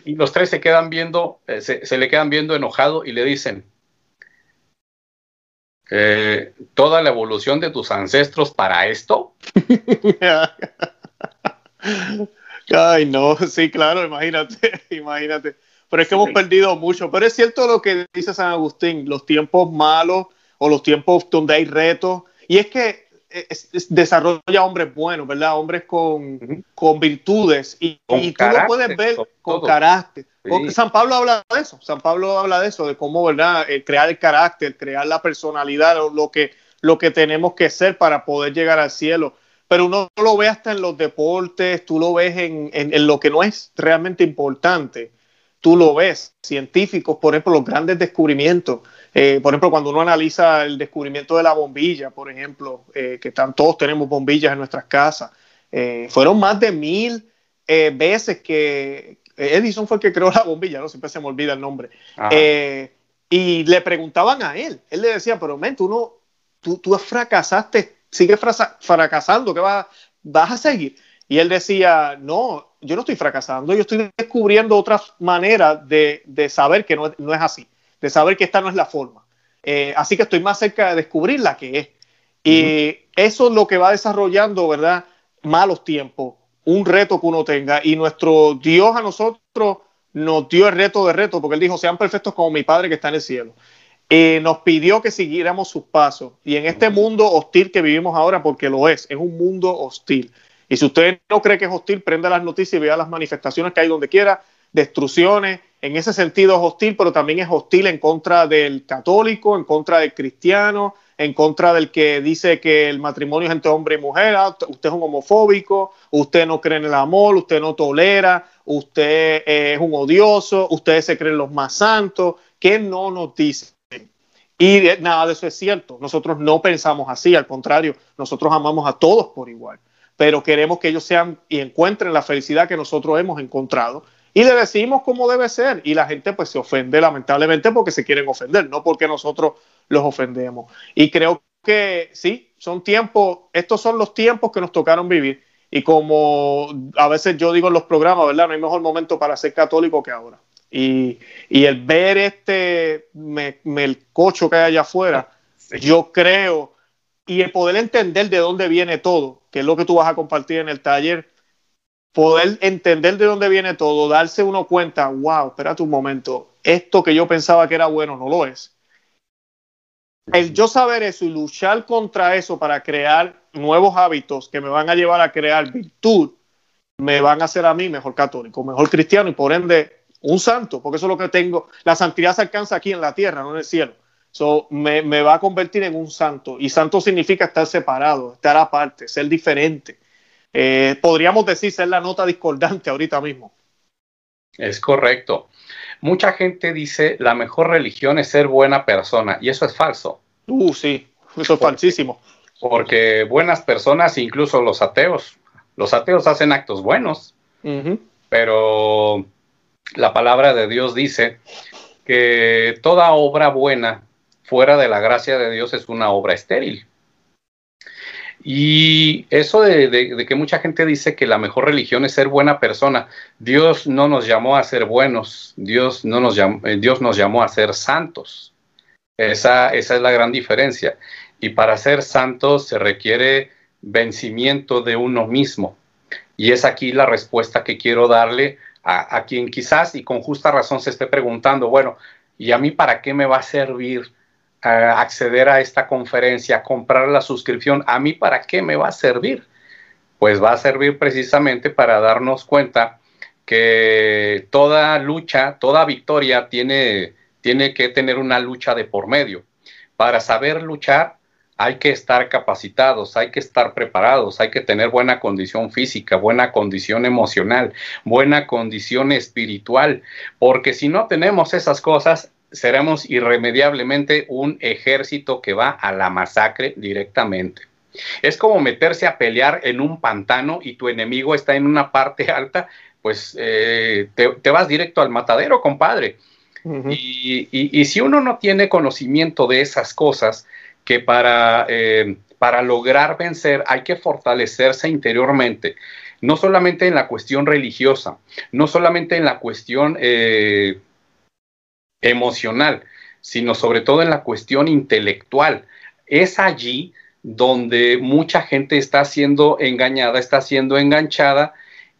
y los tres se quedan viendo, se le quedan viendo enojado y le dicen, ¿toda la evolución de tus ancestros para esto? Ay, no, sí, claro, imagínate. Pero es que hemos perdido mucho. Pero es cierto lo que dice San Agustín, los tiempos malos o los tiempos donde hay retos. Y es que desarrolla hombres buenos, ¿verdad? Hombres con virtudes y tú lo puedes ver con carácter. Sí. San Pablo habla de eso, de cómo, ¿verdad? Crear el carácter, crear la personalidad, lo que tenemos que ser para poder llegar al cielo. Pero uno lo ve hasta en los deportes, tú lo ves en lo que no es realmente importante. Tú lo ves, científicos, por ejemplo, los grandes descubrimientos. Por ejemplo, cuando uno analiza el descubrimiento de la bombilla, por ejemplo, todos tenemos bombillas en nuestras casas. Fueron más de 1000 veces que... Edison fue el que creó la bombilla, ¿no? Siempre se me olvida el nombre. Y le preguntaban a él. Él le decía, pero men, tú fracasaste. Sigue fracasando, ¿qué vas a seguir? Y él decía, no, yo no estoy fracasando, yo estoy descubriendo otras maneras de saber que no es así, de saber que esta no es la forma. Así que estoy más cerca de descubrir la que es. Y eso es lo que va desarrollando, ¿verdad? Malos tiempos, un reto que uno tenga. Y nuestro Dios a nosotros nos dio el reto de reto, porque él dijo, sean perfectos como mi Padre que está en el cielo. Nos pidió que siguiéramos sus pasos y en este mundo hostil que vivimos ahora, porque lo es un mundo hostil, y si usted no cree que es hostil, prenda las noticias y vea las manifestaciones que hay donde quiera, destrucciones, en ese sentido es hostil, pero también es hostil en contra del católico, en contra del cristiano, en contra del que dice que el matrimonio es entre hombre y mujer, usted es un homofóbico, usted no cree en el amor, usted no tolera, usted es un odioso, ustedes se creen los más santos, que no nos dice. Y nada de eso es cierto. Nosotros no pensamos así, al contrario, nosotros amamos a todos por igual, pero queremos que ellos sean y encuentren la felicidad que nosotros hemos encontrado y le decimos cómo debe ser y la gente pues se ofende lamentablemente porque se quieren ofender, no porque nosotros los ofendemos. Y creo que sí, estos son los tiempos que nos tocaron vivir y como a veces yo digo en los programas, ¿verdad? No hay mejor momento para ser católico que ahora. Y el ver el cocho que hay allá afuera, yo creo, y el poder entender de dónde viene todo, que es lo que tú vas a compartir en el taller, poder entender de dónde viene todo, darse uno cuenta, wow, espérate un momento, esto que yo pensaba que era bueno no lo es. El yo saber eso y luchar contra eso para crear nuevos hábitos que me van a llevar a crear virtud, me van a hacer a mí mejor católico, mejor cristiano y por ende... un santo, porque eso es lo que tengo. La santidad se alcanza aquí en la tierra, no en el cielo. Me va a convertir en un santo. Y santo significa estar separado, estar aparte, ser diferente. Podríamos decir ser la nota discordante ahorita mismo. Es correcto. Mucha gente dice la mejor religión es ser buena persona. Y eso es falso. Sí, eso es falsísimo. Porque buenas personas, incluso los ateos hacen actos buenos, pero la palabra de Dios dice que toda obra buena fuera de la gracia de Dios es una obra estéril. Y eso de que mucha gente dice que la mejor religión es ser buena persona. Dios no nos llamó a ser buenos, Dios nos llamó a ser santos. Esa es la gran diferencia. Y para ser santo se requiere vencimiento de uno mismo. Y es aquí la respuesta que quiero darle a quien quizás y con justa razón se esté preguntando, bueno, ¿y a mí para qué me va a servir acceder a esta conferencia, comprar la suscripción? ¿A mí para qué me va a servir? Pues va a servir precisamente para darnos cuenta que toda lucha, toda victoria tiene que tener una lucha de por medio. Para saber luchar hay que estar capacitados, hay que estar preparados, hay que tener buena condición física, buena condición emocional, buena condición espiritual, porque si no tenemos esas cosas, seremos irremediablemente un ejército que va a la masacre directamente. Es como meterse a pelear en un pantano y tu enemigo está en una parte alta, pues te vas directo al matadero, compadre. Y si uno no tiene conocimiento de esas cosas, que para lograr vencer hay que fortalecerse interiormente, no solamente en la cuestión religiosa, no solamente en la cuestión emocional, sino sobre todo en la cuestión intelectual. Es allí donde mucha gente está siendo engañada, está siendo enganchada,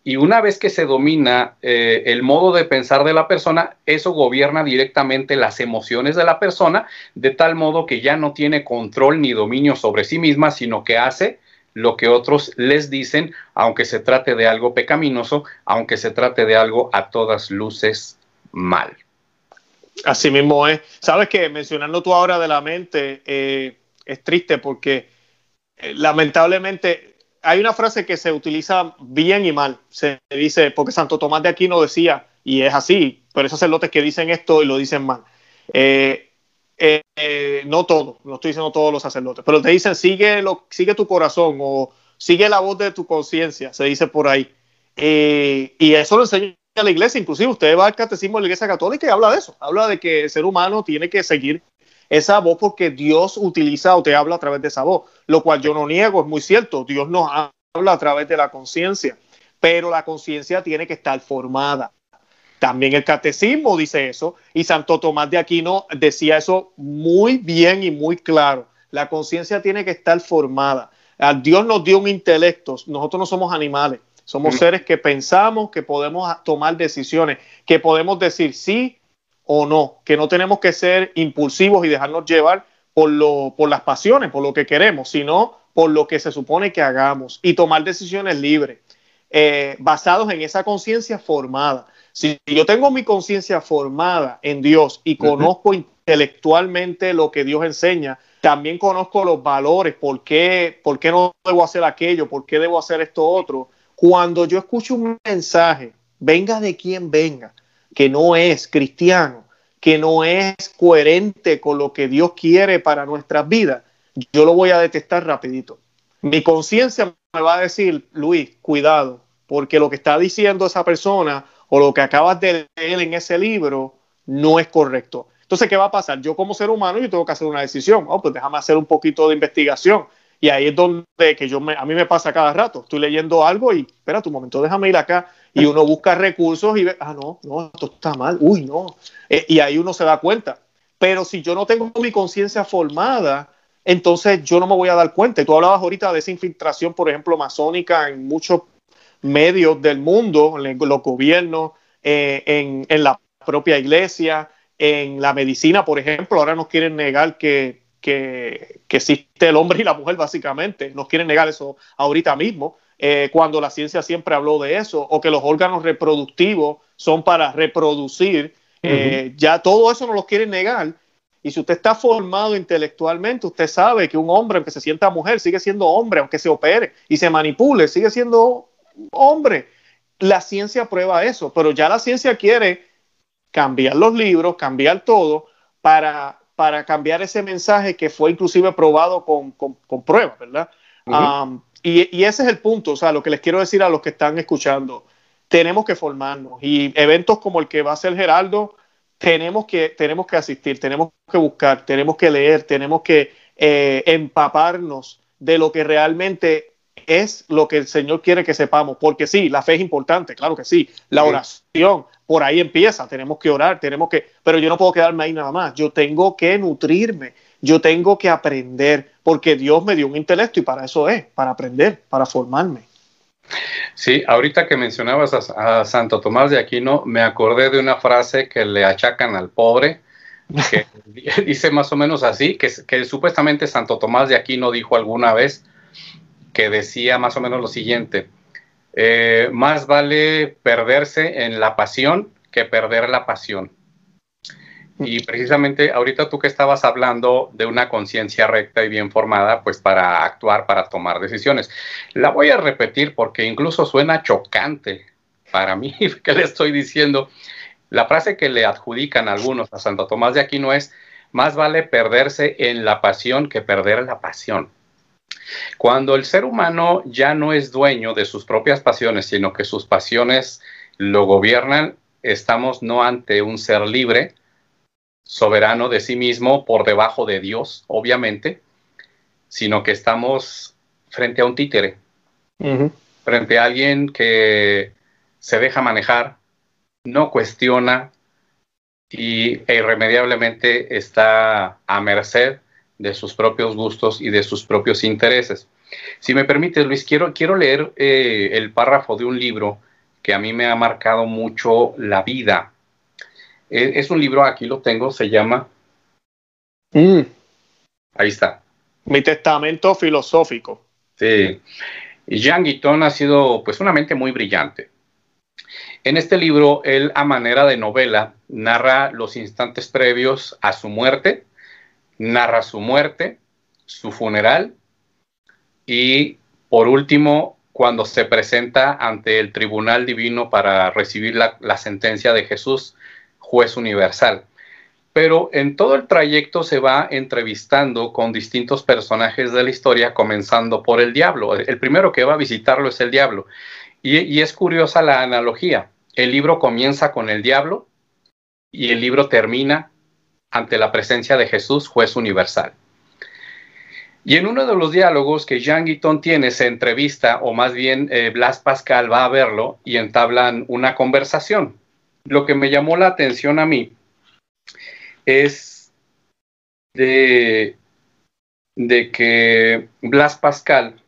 y una vez que se domina el modo de pensar de la persona, eso gobierna directamente las emociones de la persona, de tal modo que ya no tiene control ni dominio sobre sí misma, sino que hace lo que otros les dicen, aunque se trate de algo pecaminoso, aunque se trate de algo a todas luces mal. Así mismo es. Sabes que mencionando tú ahora de la mente, es triste porque lamentablemente... Hay una frase que se utiliza bien y mal. Se dice, porque Santo Tomás de Aquino decía, y es así, pero hay sacerdotes que dicen esto y lo dicen mal. No todo, no estoy diciendo todos los sacerdotes, pero te dicen, sigue tu corazón o sigue la voz de tu conciencia, se dice por ahí. Y eso lo enseña la iglesia, inclusive usted va al catecismo de la iglesia católica y habla de eso. Habla de que el ser humano tiene que seguir esa voz porque Dios utiliza o te habla a través de esa voz, lo cual yo no niego, es muy cierto. Dios nos habla a través de la conciencia, pero la conciencia tiene que estar formada. También el catecismo dice eso y Santo Tomás de Aquino decía eso muy bien y muy claro. La conciencia tiene que estar formada. A Dios nos dio un intelecto, nosotros no somos animales, somos seres que pensamos, que podemos tomar decisiones, que podemos decir sí o no, que no tenemos que ser impulsivos y dejarnos llevar por las pasiones, por lo que queremos, sino por lo que se supone que hagamos y tomar decisiones libres, basados en esa conciencia formada. Si yo tengo mi conciencia formada en Dios y conozco intelectualmente lo que Dios enseña, también conozco los valores, por qué no debo hacer aquello, por qué debo hacer esto otro. Cuando yo escucho un mensaje, venga de quien venga, que no es cristiano, que no es coherente con lo que Dios quiere para nuestras vidas, yo lo voy a detestar rapidito. Mi conciencia me va a decir, Luis, cuidado, porque lo que está diciendo esa persona o lo que acabas de leer en ese libro no es correcto. Entonces, ¿qué va a pasar? Yo como ser humano, yo tengo que hacer una decisión. Oh, pues déjame hacer un poquito de investigación. Y ahí es donde a mí me pasa cada rato. Estoy leyendo algo y, espera un momento, déjame ir acá. Y uno busca recursos y ve, ah, no, esto está mal, uy, no. Y ahí uno se da cuenta. Pero si yo no tengo mi conciencia formada, entonces yo no me voy a dar cuenta. Y tú hablabas ahorita de esa infiltración, por ejemplo, masónica en muchos medios del mundo, en los gobiernos, en la propia iglesia, en la medicina, por ejemplo. Ahora nos quieren negar que existe el hombre y la mujer, básicamente. Nos quieren negar eso ahorita mismo, cuando la ciencia siempre habló de eso, o que los órganos reproductivos son para reproducir. Ya todo eso nos lo quieren negar. Y si usted está formado intelectualmente, usted sabe que un hombre, aunque se sienta mujer, sigue siendo hombre, aunque se opere y se manipule, sigue siendo hombre. La ciencia prueba eso, pero ya la ciencia quiere cambiar los libros, cambiar todo para para cambiar ese mensaje que fue inclusive probado con pruebas, ¿verdad? Uh-huh. Y ese es el punto, o sea, lo que les quiero decir a los que están escuchando, tenemos que formarnos, y eventos como el que va a hacer Gerardo, tenemos que asistir, tenemos que buscar, tenemos que leer, tenemos que empaparnos de lo que realmente es lo que el Señor quiere que sepamos, porque sí, la fe es importante, claro que sí, la oración, por ahí empieza, tenemos que orar, pero yo no puedo quedarme ahí nada más, yo tengo que nutrirme, yo tengo que aprender, porque Dios me dio un intelecto y para eso es, para aprender, para formarme. Sí, ahorita que mencionabas a Santo Tomás de Aquino, me acordé de una frase que le achacan al pobre, que dice más o menos así, que supuestamente Santo Tomás de Aquino dijo alguna vez, que decía más o menos lo siguiente, más vale perderse en la pasión que perder la pasión. Y precisamente ahorita tú que estabas hablando de una conciencia recta y bien formada, pues para actuar, para tomar decisiones. La voy a repetir porque incluso suena chocante para mí que le estoy diciendo. La frase que le adjudican algunos a Santo Tomás de Aquino es, más vale perderse en la pasión que perder la pasión. Cuando el ser humano ya no es dueño de sus propias pasiones, sino que sus pasiones lo gobiernan, estamos no ante un ser libre, soberano de sí mismo, por debajo de Dios, obviamente, sino que estamos frente a un títere, uh-huh, frente a alguien que se deja manejar, no cuestiona e irremediablemente está a merced de sus propios gustos y de sus propios intereses. Si me permites, Luis, quiero leer el párrafo de un libro que a mí me ha marcado mucho la vida. Es un libro, aquí lo tengo, se llama... Ahí está. Mi testamento filosófico. Sí. Jean Guitton ha sido, pues, una mente muy brillante. En este libro, él, a manera de novela, narra los instantes previos a su muerte, narra su muerte, su funeral, y, por último, cuando se presenta ante el Tribunal Divino para recibir la sentencia de Jesús, juez universal. Pero en todo el trayecto se va entrevistando con distintos personajes de la historia, comenzando por el diablo. El primero que va a visitarlo es el diablo. Y es curiosa la analogía. El libro comienza con el diablo y el libro termina ante la presencia de Jesús, juez universal. Y en uno de los diálogos que Jean Guitton tiene, se entrevista, o más bien Blaise Pascal va a verlo y entablan una conversación. Lo que me llamó la atención a mí es de que Blaise Pascal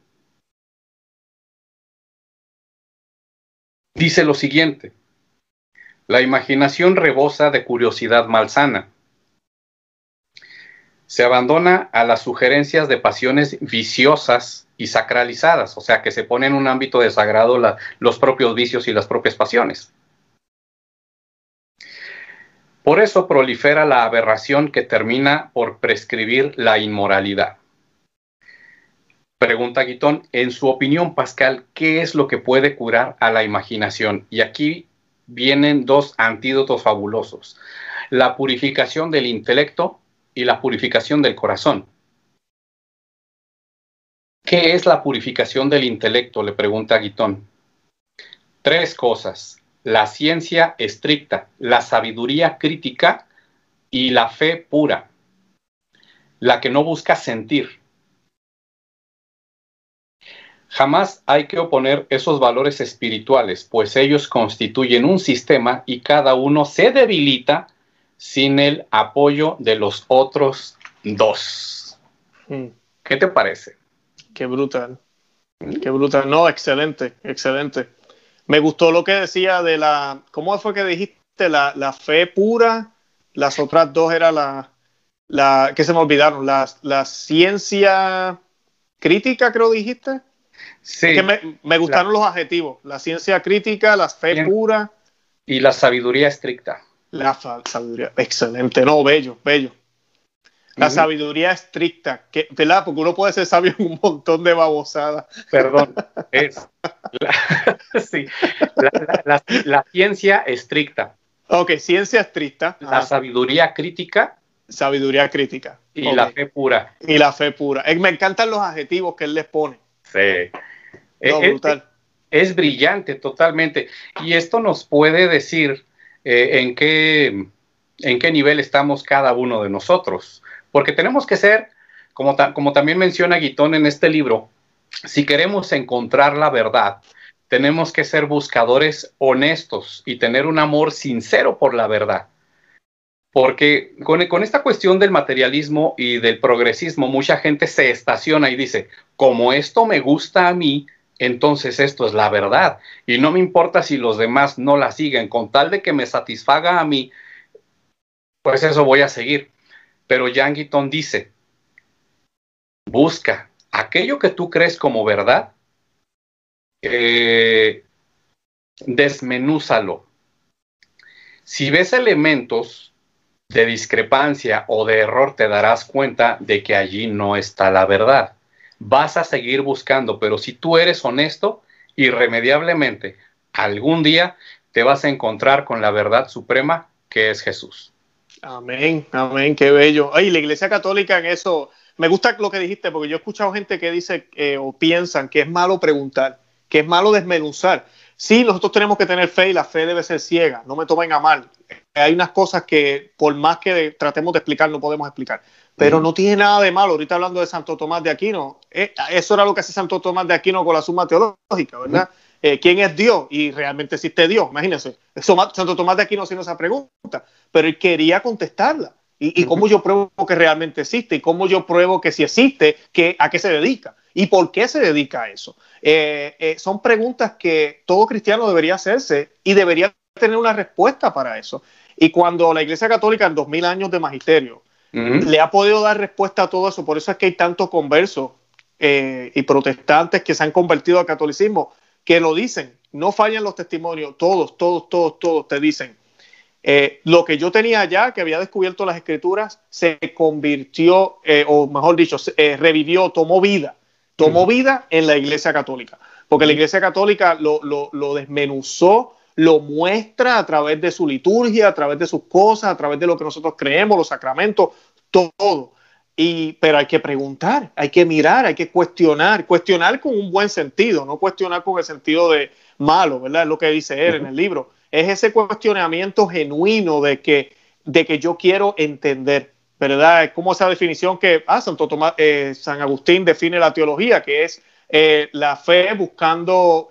dice lo siguiente: la imaginación rebosa de curiosidad malsana. Se abandona a las sugerencias de pasiones viciosas y sacralizadas, o sea, que se pone en un ámbito de sagrado los propios vicios y las propias pasiones. Por eso prolifera la aberración que termina por prescribir la inmoralidad. Pregunta Guitton, en su opinión, Pascal, ¿qué es lo que puede curar a la imaginación? Y aquí vienen dos antídotos fabulosos: la purificación del intelecto y la purificación del corazón. ¿Qué es la purificación del intelecto?, le pregunta Guitton. Tres cosas: la ciencia estricta, la sabiduría crítica y la fe pura, la que no busca sentir. Jamás hay que oponer esos valores espirituales, pues ellos constituyen un sistema y cada uno se debilita sin el apoyo de los otros dos. ¿Qué te parece? Qué brutal, qué brutal. No, excelente, excelente. Me gustó lo que decía de la... ¿Cómo fue que dijiste? La fe pura. Las otras dos eran la que se me olvidaron. La ciencia crítica, creo dijiste. Sí. Es que me gustaron los adjetivos. La ciencia crítica, la fe pura. Y la sabiduría estricta. La sabiduría. Excelente. No, bello, bello. La sabiduría estricta, que, ¿verdad? Porque uno puede ser sabio en un montón de babosadas. Perdón, es la ciencia estricta. Ok, ciencia estricta. La sabiduría crítica sabiduría crítica. Y okay. La fe pura. Y la fe pura. Me encantan los adjetivos que él les pone. Sí. No, brutal. Es brillante totalmente. Y esto nos puede decir en qué nivel estamos cada uno de nosotros. Porque tenemos que ser, como también menciona Guitton en este libro, si queremos encontrar la verdad, tenemos que ser buscadores honestos y tener un amor sincero por la verdad. Porque con esta cuestión del materialismo y del progresismo, mucha gente se estaciona y dice, como esto me gusta a mí, entonces esto es la verdad. Y no me importa si los demás no la siguen, con tal de que me satisfaga a mí, pues eso voy a seguir. Pero Jean Guitton dice, busca aquello que tú crees como verdad, desmenúzalo. Si ves elementos de discrepancia o de error, te darás cuenta de que allí no está la verdad. Vas a seguir buscando, pero si tú eres honesto, irremediablemente, algún día te vas a encontrar con la verdad suprema que es Jesús. Amén, amén, qué bello. Ay, la Iglesia Católica en eso, me gusta lo que dijiste, porque yo he escuchado gente que dice o piensan que es malo preguntar, que es malo desmenuzar. Sí, nosotros tenemos que tener fe y la fe debe ser ciega, no me tomen a mal. Hay unas cosas que por más que tratemos de explicar no podemos explicar, pero no tiene nada de malo. Ahorita hablando de Santo Tomás de Aquino, eso era lo que hace Santo Tomás de Aquino con la Suma Teológica, ¿verdad? ¿Quién es Dios? Y realmente existe Dios, imagínense. Santo Tomás de Aquino haciendo esa pregunta, pero él quería contestarla. ¿Y cómo yo pruebo que realmente existe? ¿Y cómo yo pruebo que si existe, a qué se dedica? ¿Y por qué se dedica a eso? Son preguntas que todo cristiano debería hacerse y debería tener una respuesta para eso. Y cuando la Iglesia Católica en 2000 años de magisterio le ha podido dar respuesta a todo eso, por eso es que hay tantos conversos y protestantes que se han convertido al catolicismo, que lo dicen, no fallan los testimonios, todos te dicen. Lo que yo tenía allá, que había descubierto las Escrituras, se convirtió, o mejor dicho, revivió, tomó vida en la Iglesia Católica, porque la Iglesia Católica lo desmenuzó, lo muestra a través de su liturgia, a través de sus cosas, a través de lo que nosotros creemos, los sacramentos, todo. Pero hay que preguntar, hay que mirar, hay que cuestionar con un buen sentido, no cuestionar con el sentido de malo, ¿verdad? Es lo que dice él en el libro. Es ese cuestionamiento genuino de que yo quiero entender, ¿verdad? Es como esa definición que San Agustín define la teología, que es la fe buscando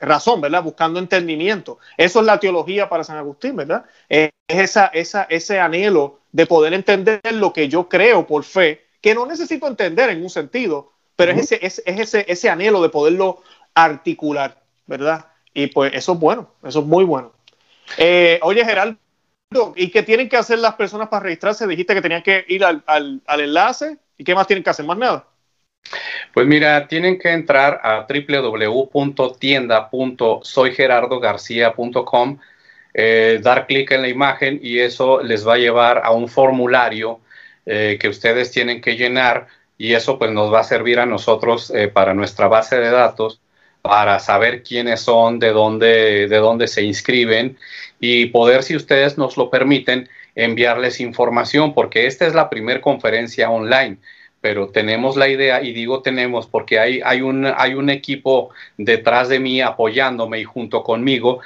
razón, ¿verdad? Buscando entendimiento. Eso es la teología para San Agustín, ¿verdad? Es ese anhelo de poder entender lo que yo creo por fe, que no necesito entender en un sentido, pero es ese anhelo de poderlo articular, ¿verdad? Y pues eso es bueno, eso es muy bueno. Oye, Gerardo, ¿y qué tienen que hacer las personas para registrarse? Dijiste que tenían que ir al enlace. ¿Y qué más tienen que hacer? ¿Más nada? Pues mira, tienen que entrar a www.tienda.soygerardogarcia.com, dar clic en la imagen y eso les va a llevar a un formulario que ustedes tienen que llenar, y eso pues nos va a servir a nosotros para nuestra base de datos, para saber quiénes son, de dónde se inscriben y poder, si ustedes nos lo permiten, enviarles información, porque esta es la primera conferencia online. Pero tenemos la idea, y digo tenemos porque hay un equipo detrás de mí apoyándome y junto conmigo.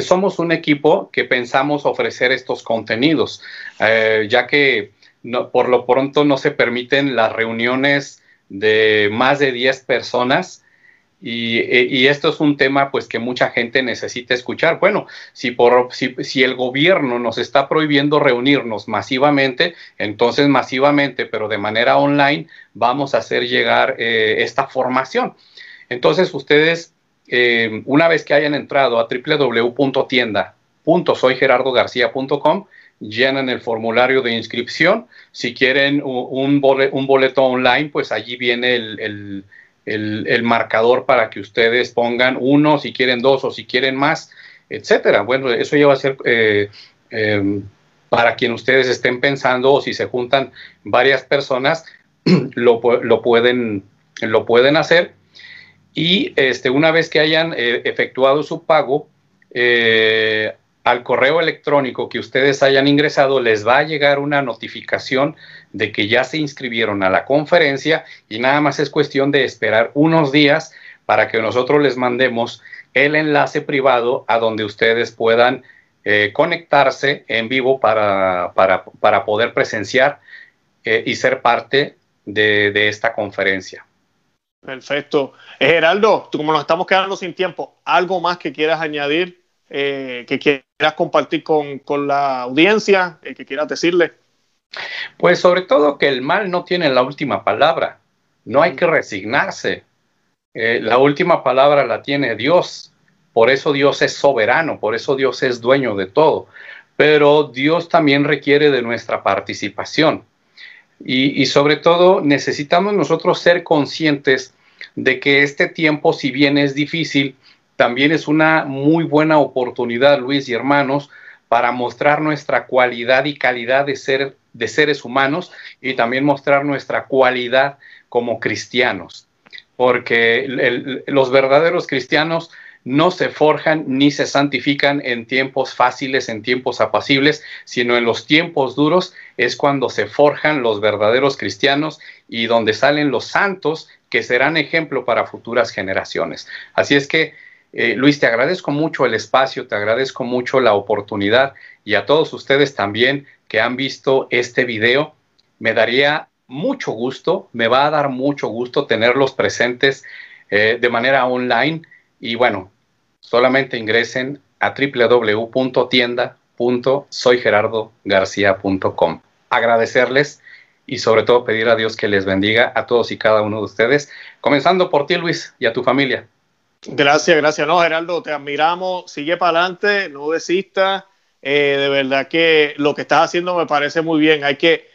Somos un equipo que pensamos ofrecer estos contenidos, ya que por lo pronto no se permiten las reuniones de más de 10 personas. Y esto es un tema pues que mucha gente necesita escuchar. Bueno, si el gobierno nos está prohibiendo reunirnos masivamente, entonces masivamente, pero de manera online, vamos a hacer llegar esta formación. Entonces ustedes, una vez que hayan entrado a www.tienda.soygerardogarcia.com, llenan el formulario de inscripción. Si quieren un boleto online, pues allí viene el marcador para que ustedes pongan uno, si quieren dos o si quieren más, etcétera. Bueno, eso ya va a ser para quien ustedes estén pensando, o si se juntan varias personas, lo pueden hacer. Y una vez que hayan efectuado su pago, al correo electrónico que ustedes hayan ingresado les va a llegar una notificación de que ya se inscribieron a la conferencia y nada más es cuestión de esperar unos días para que nosotros les mandemos el enlace privado a donde ustedes puedan conectarse en vivo para poder presenciar y ser parte de esta conferencia. Perfecto. Gerardo, como nos estamos quedando sin tiempo, ¿algo más que quieras añadir? Que quieras compartir con la audiencia, que quieras decirle. Pues sobre todo que el mal no tiene la última palabra, no hay que resignarse, la última palabra la tiene Dios, por eso Dios es soberano, por eso Dios es dueño de todo, pero Dios también requiere de nuestra participación y sobre todo necesitamos nosotros ser conscientes de que este tiempo, si bien es difícil, también es una muy buena oportunidad, Luis y hermanos, para mostrar nuestra cualidad y calidad de seres humanos y también mostrar nuestra cualidad como cristianos. Porque los verdaderos cristianos no se forjan ni se santifican en tiempos fáciles, en tiempos apacibles, sino en los tiempos duros es cuando se forjan los verdaderos cristianos y donde salen los santos que serán ejemplo para futuras generaciones. Así es que, Luis, te agradezco mucho el espacio, te agradezco mucho la oportunidad y a todos ustedes también que han visto este video. Me daría mucho gusto, me va a dar mucho gusto tenerlos presentes de manera online y bueno, solamente ingresen a www.tienda.soygerardogarcia.com. Agradecerles y sobre todo pedir a Dios que les bendiga a todos y cada uno de ustedes, comenzando por ti, Luis, y a tu familia. Gracias, gracias. No, Gerardo, te admiramos. Sigue para adelante, no desistas. De verdad que lo que estás haciendo me parece muy bien. Hay que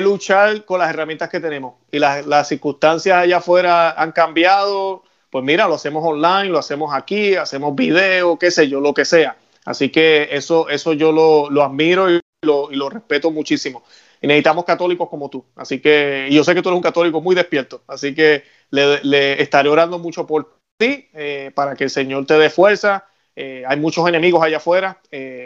luchar con las herramientas que tenemos. Y las circunstancias allá afuera han cambiado. Pues mira, lo hacemos online, lo hacemos aquí, hacemos video, qué sé yo, lo que sea. Así que eso yo lo admiro y lo respeto muchísimo. Y necesitamos católicos como tú. Así que yo sé que tú eres un católico muy despierto. Así que le estaré orando mucho por ti, para que el Señor te dé fuerza. Hay muchos enemigos allá afuera,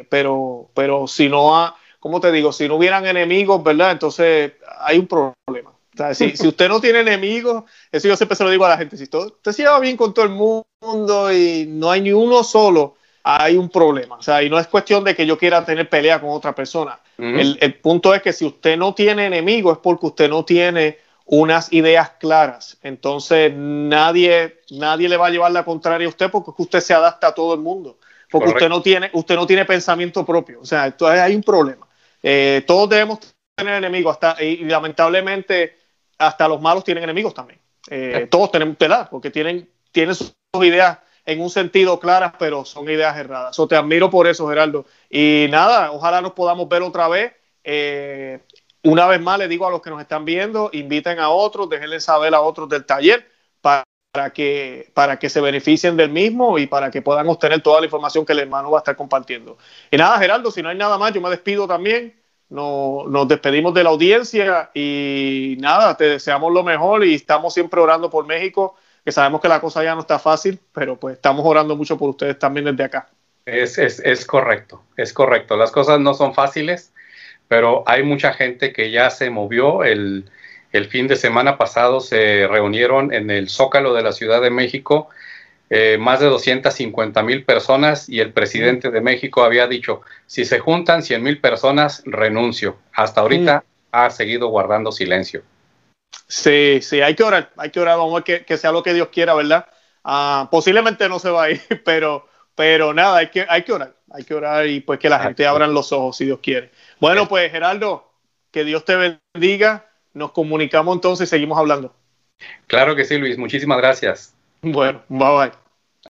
pero si no, ¿cómo te digo? Si no hubieran enemigos, ¿verdad? Entonces hay un problema. O sea, si usted no tiene enemigos, eso yo siempre se lo digo a la gente, si usted se lleva bien con todo el mundo y no hay ni uno solo, hay un problema. O sea, y no es cuestión de que yo quiera tener pelea con otra persona. El punto es que si usted no tiene enemigos es porque usted no tiene unas ideas claras, entonces nadie le va a llevar la contraria a usted porque usted se adapta a todo el mundo, porque correcto. usted no tiene pensamiento propio, o sea, entonces hay un problema. Todos debemos tener enemigos, y lamentablemente hasta los malos tienen enemigos también. Todos tenemos pelada, porque tienen sus ideas en un sentido claras, pero son ideas erradas. Te admiro por eso, Gerardo, y nada, ojalá nos podamos ver otra vez. Una vez más, les digo a los que nos están viendo, inviten a otros, déjenle saber a otros del taller para que se beneficien del mismo y para que puedan obtener toda la información que el hermano va a estar compartiendo. Y nada, Gerardo, si no hay nada más, yo me despido también. Nos despedimos de la audiencia y nada, te deseamos lo mejor y estamos siempre orando por México, que sabemos que la cosa ya no está fácil, pero pues estamos orando mucho por ustedes también desde acá. Es correcto. Las cosas no son fáciles, pero hay mucha gente que ya se movió. El fin de semana pasado se reunieron en el Zócalo de la Ciudad de México más de 250,000 personas y el presidente de México había dicho, si se juntan 100,000 personas, renuncio. Hasta ahorita ha seguido guardando silencio. Sí, hay que orar, vamos a ver que sea lo que Dios quiera, ¿verdad? Posiblemente no se va a ir, pero nada, hay que orar y pues que la gente abran los ojos si Dios quiere. Bueno, pues Gerardo, que Dios te bendiga. Nos comunicamos entonces y seguimos hablando. Claro que sí, Luis. Muchísimas gracias. Bueno, bye bye.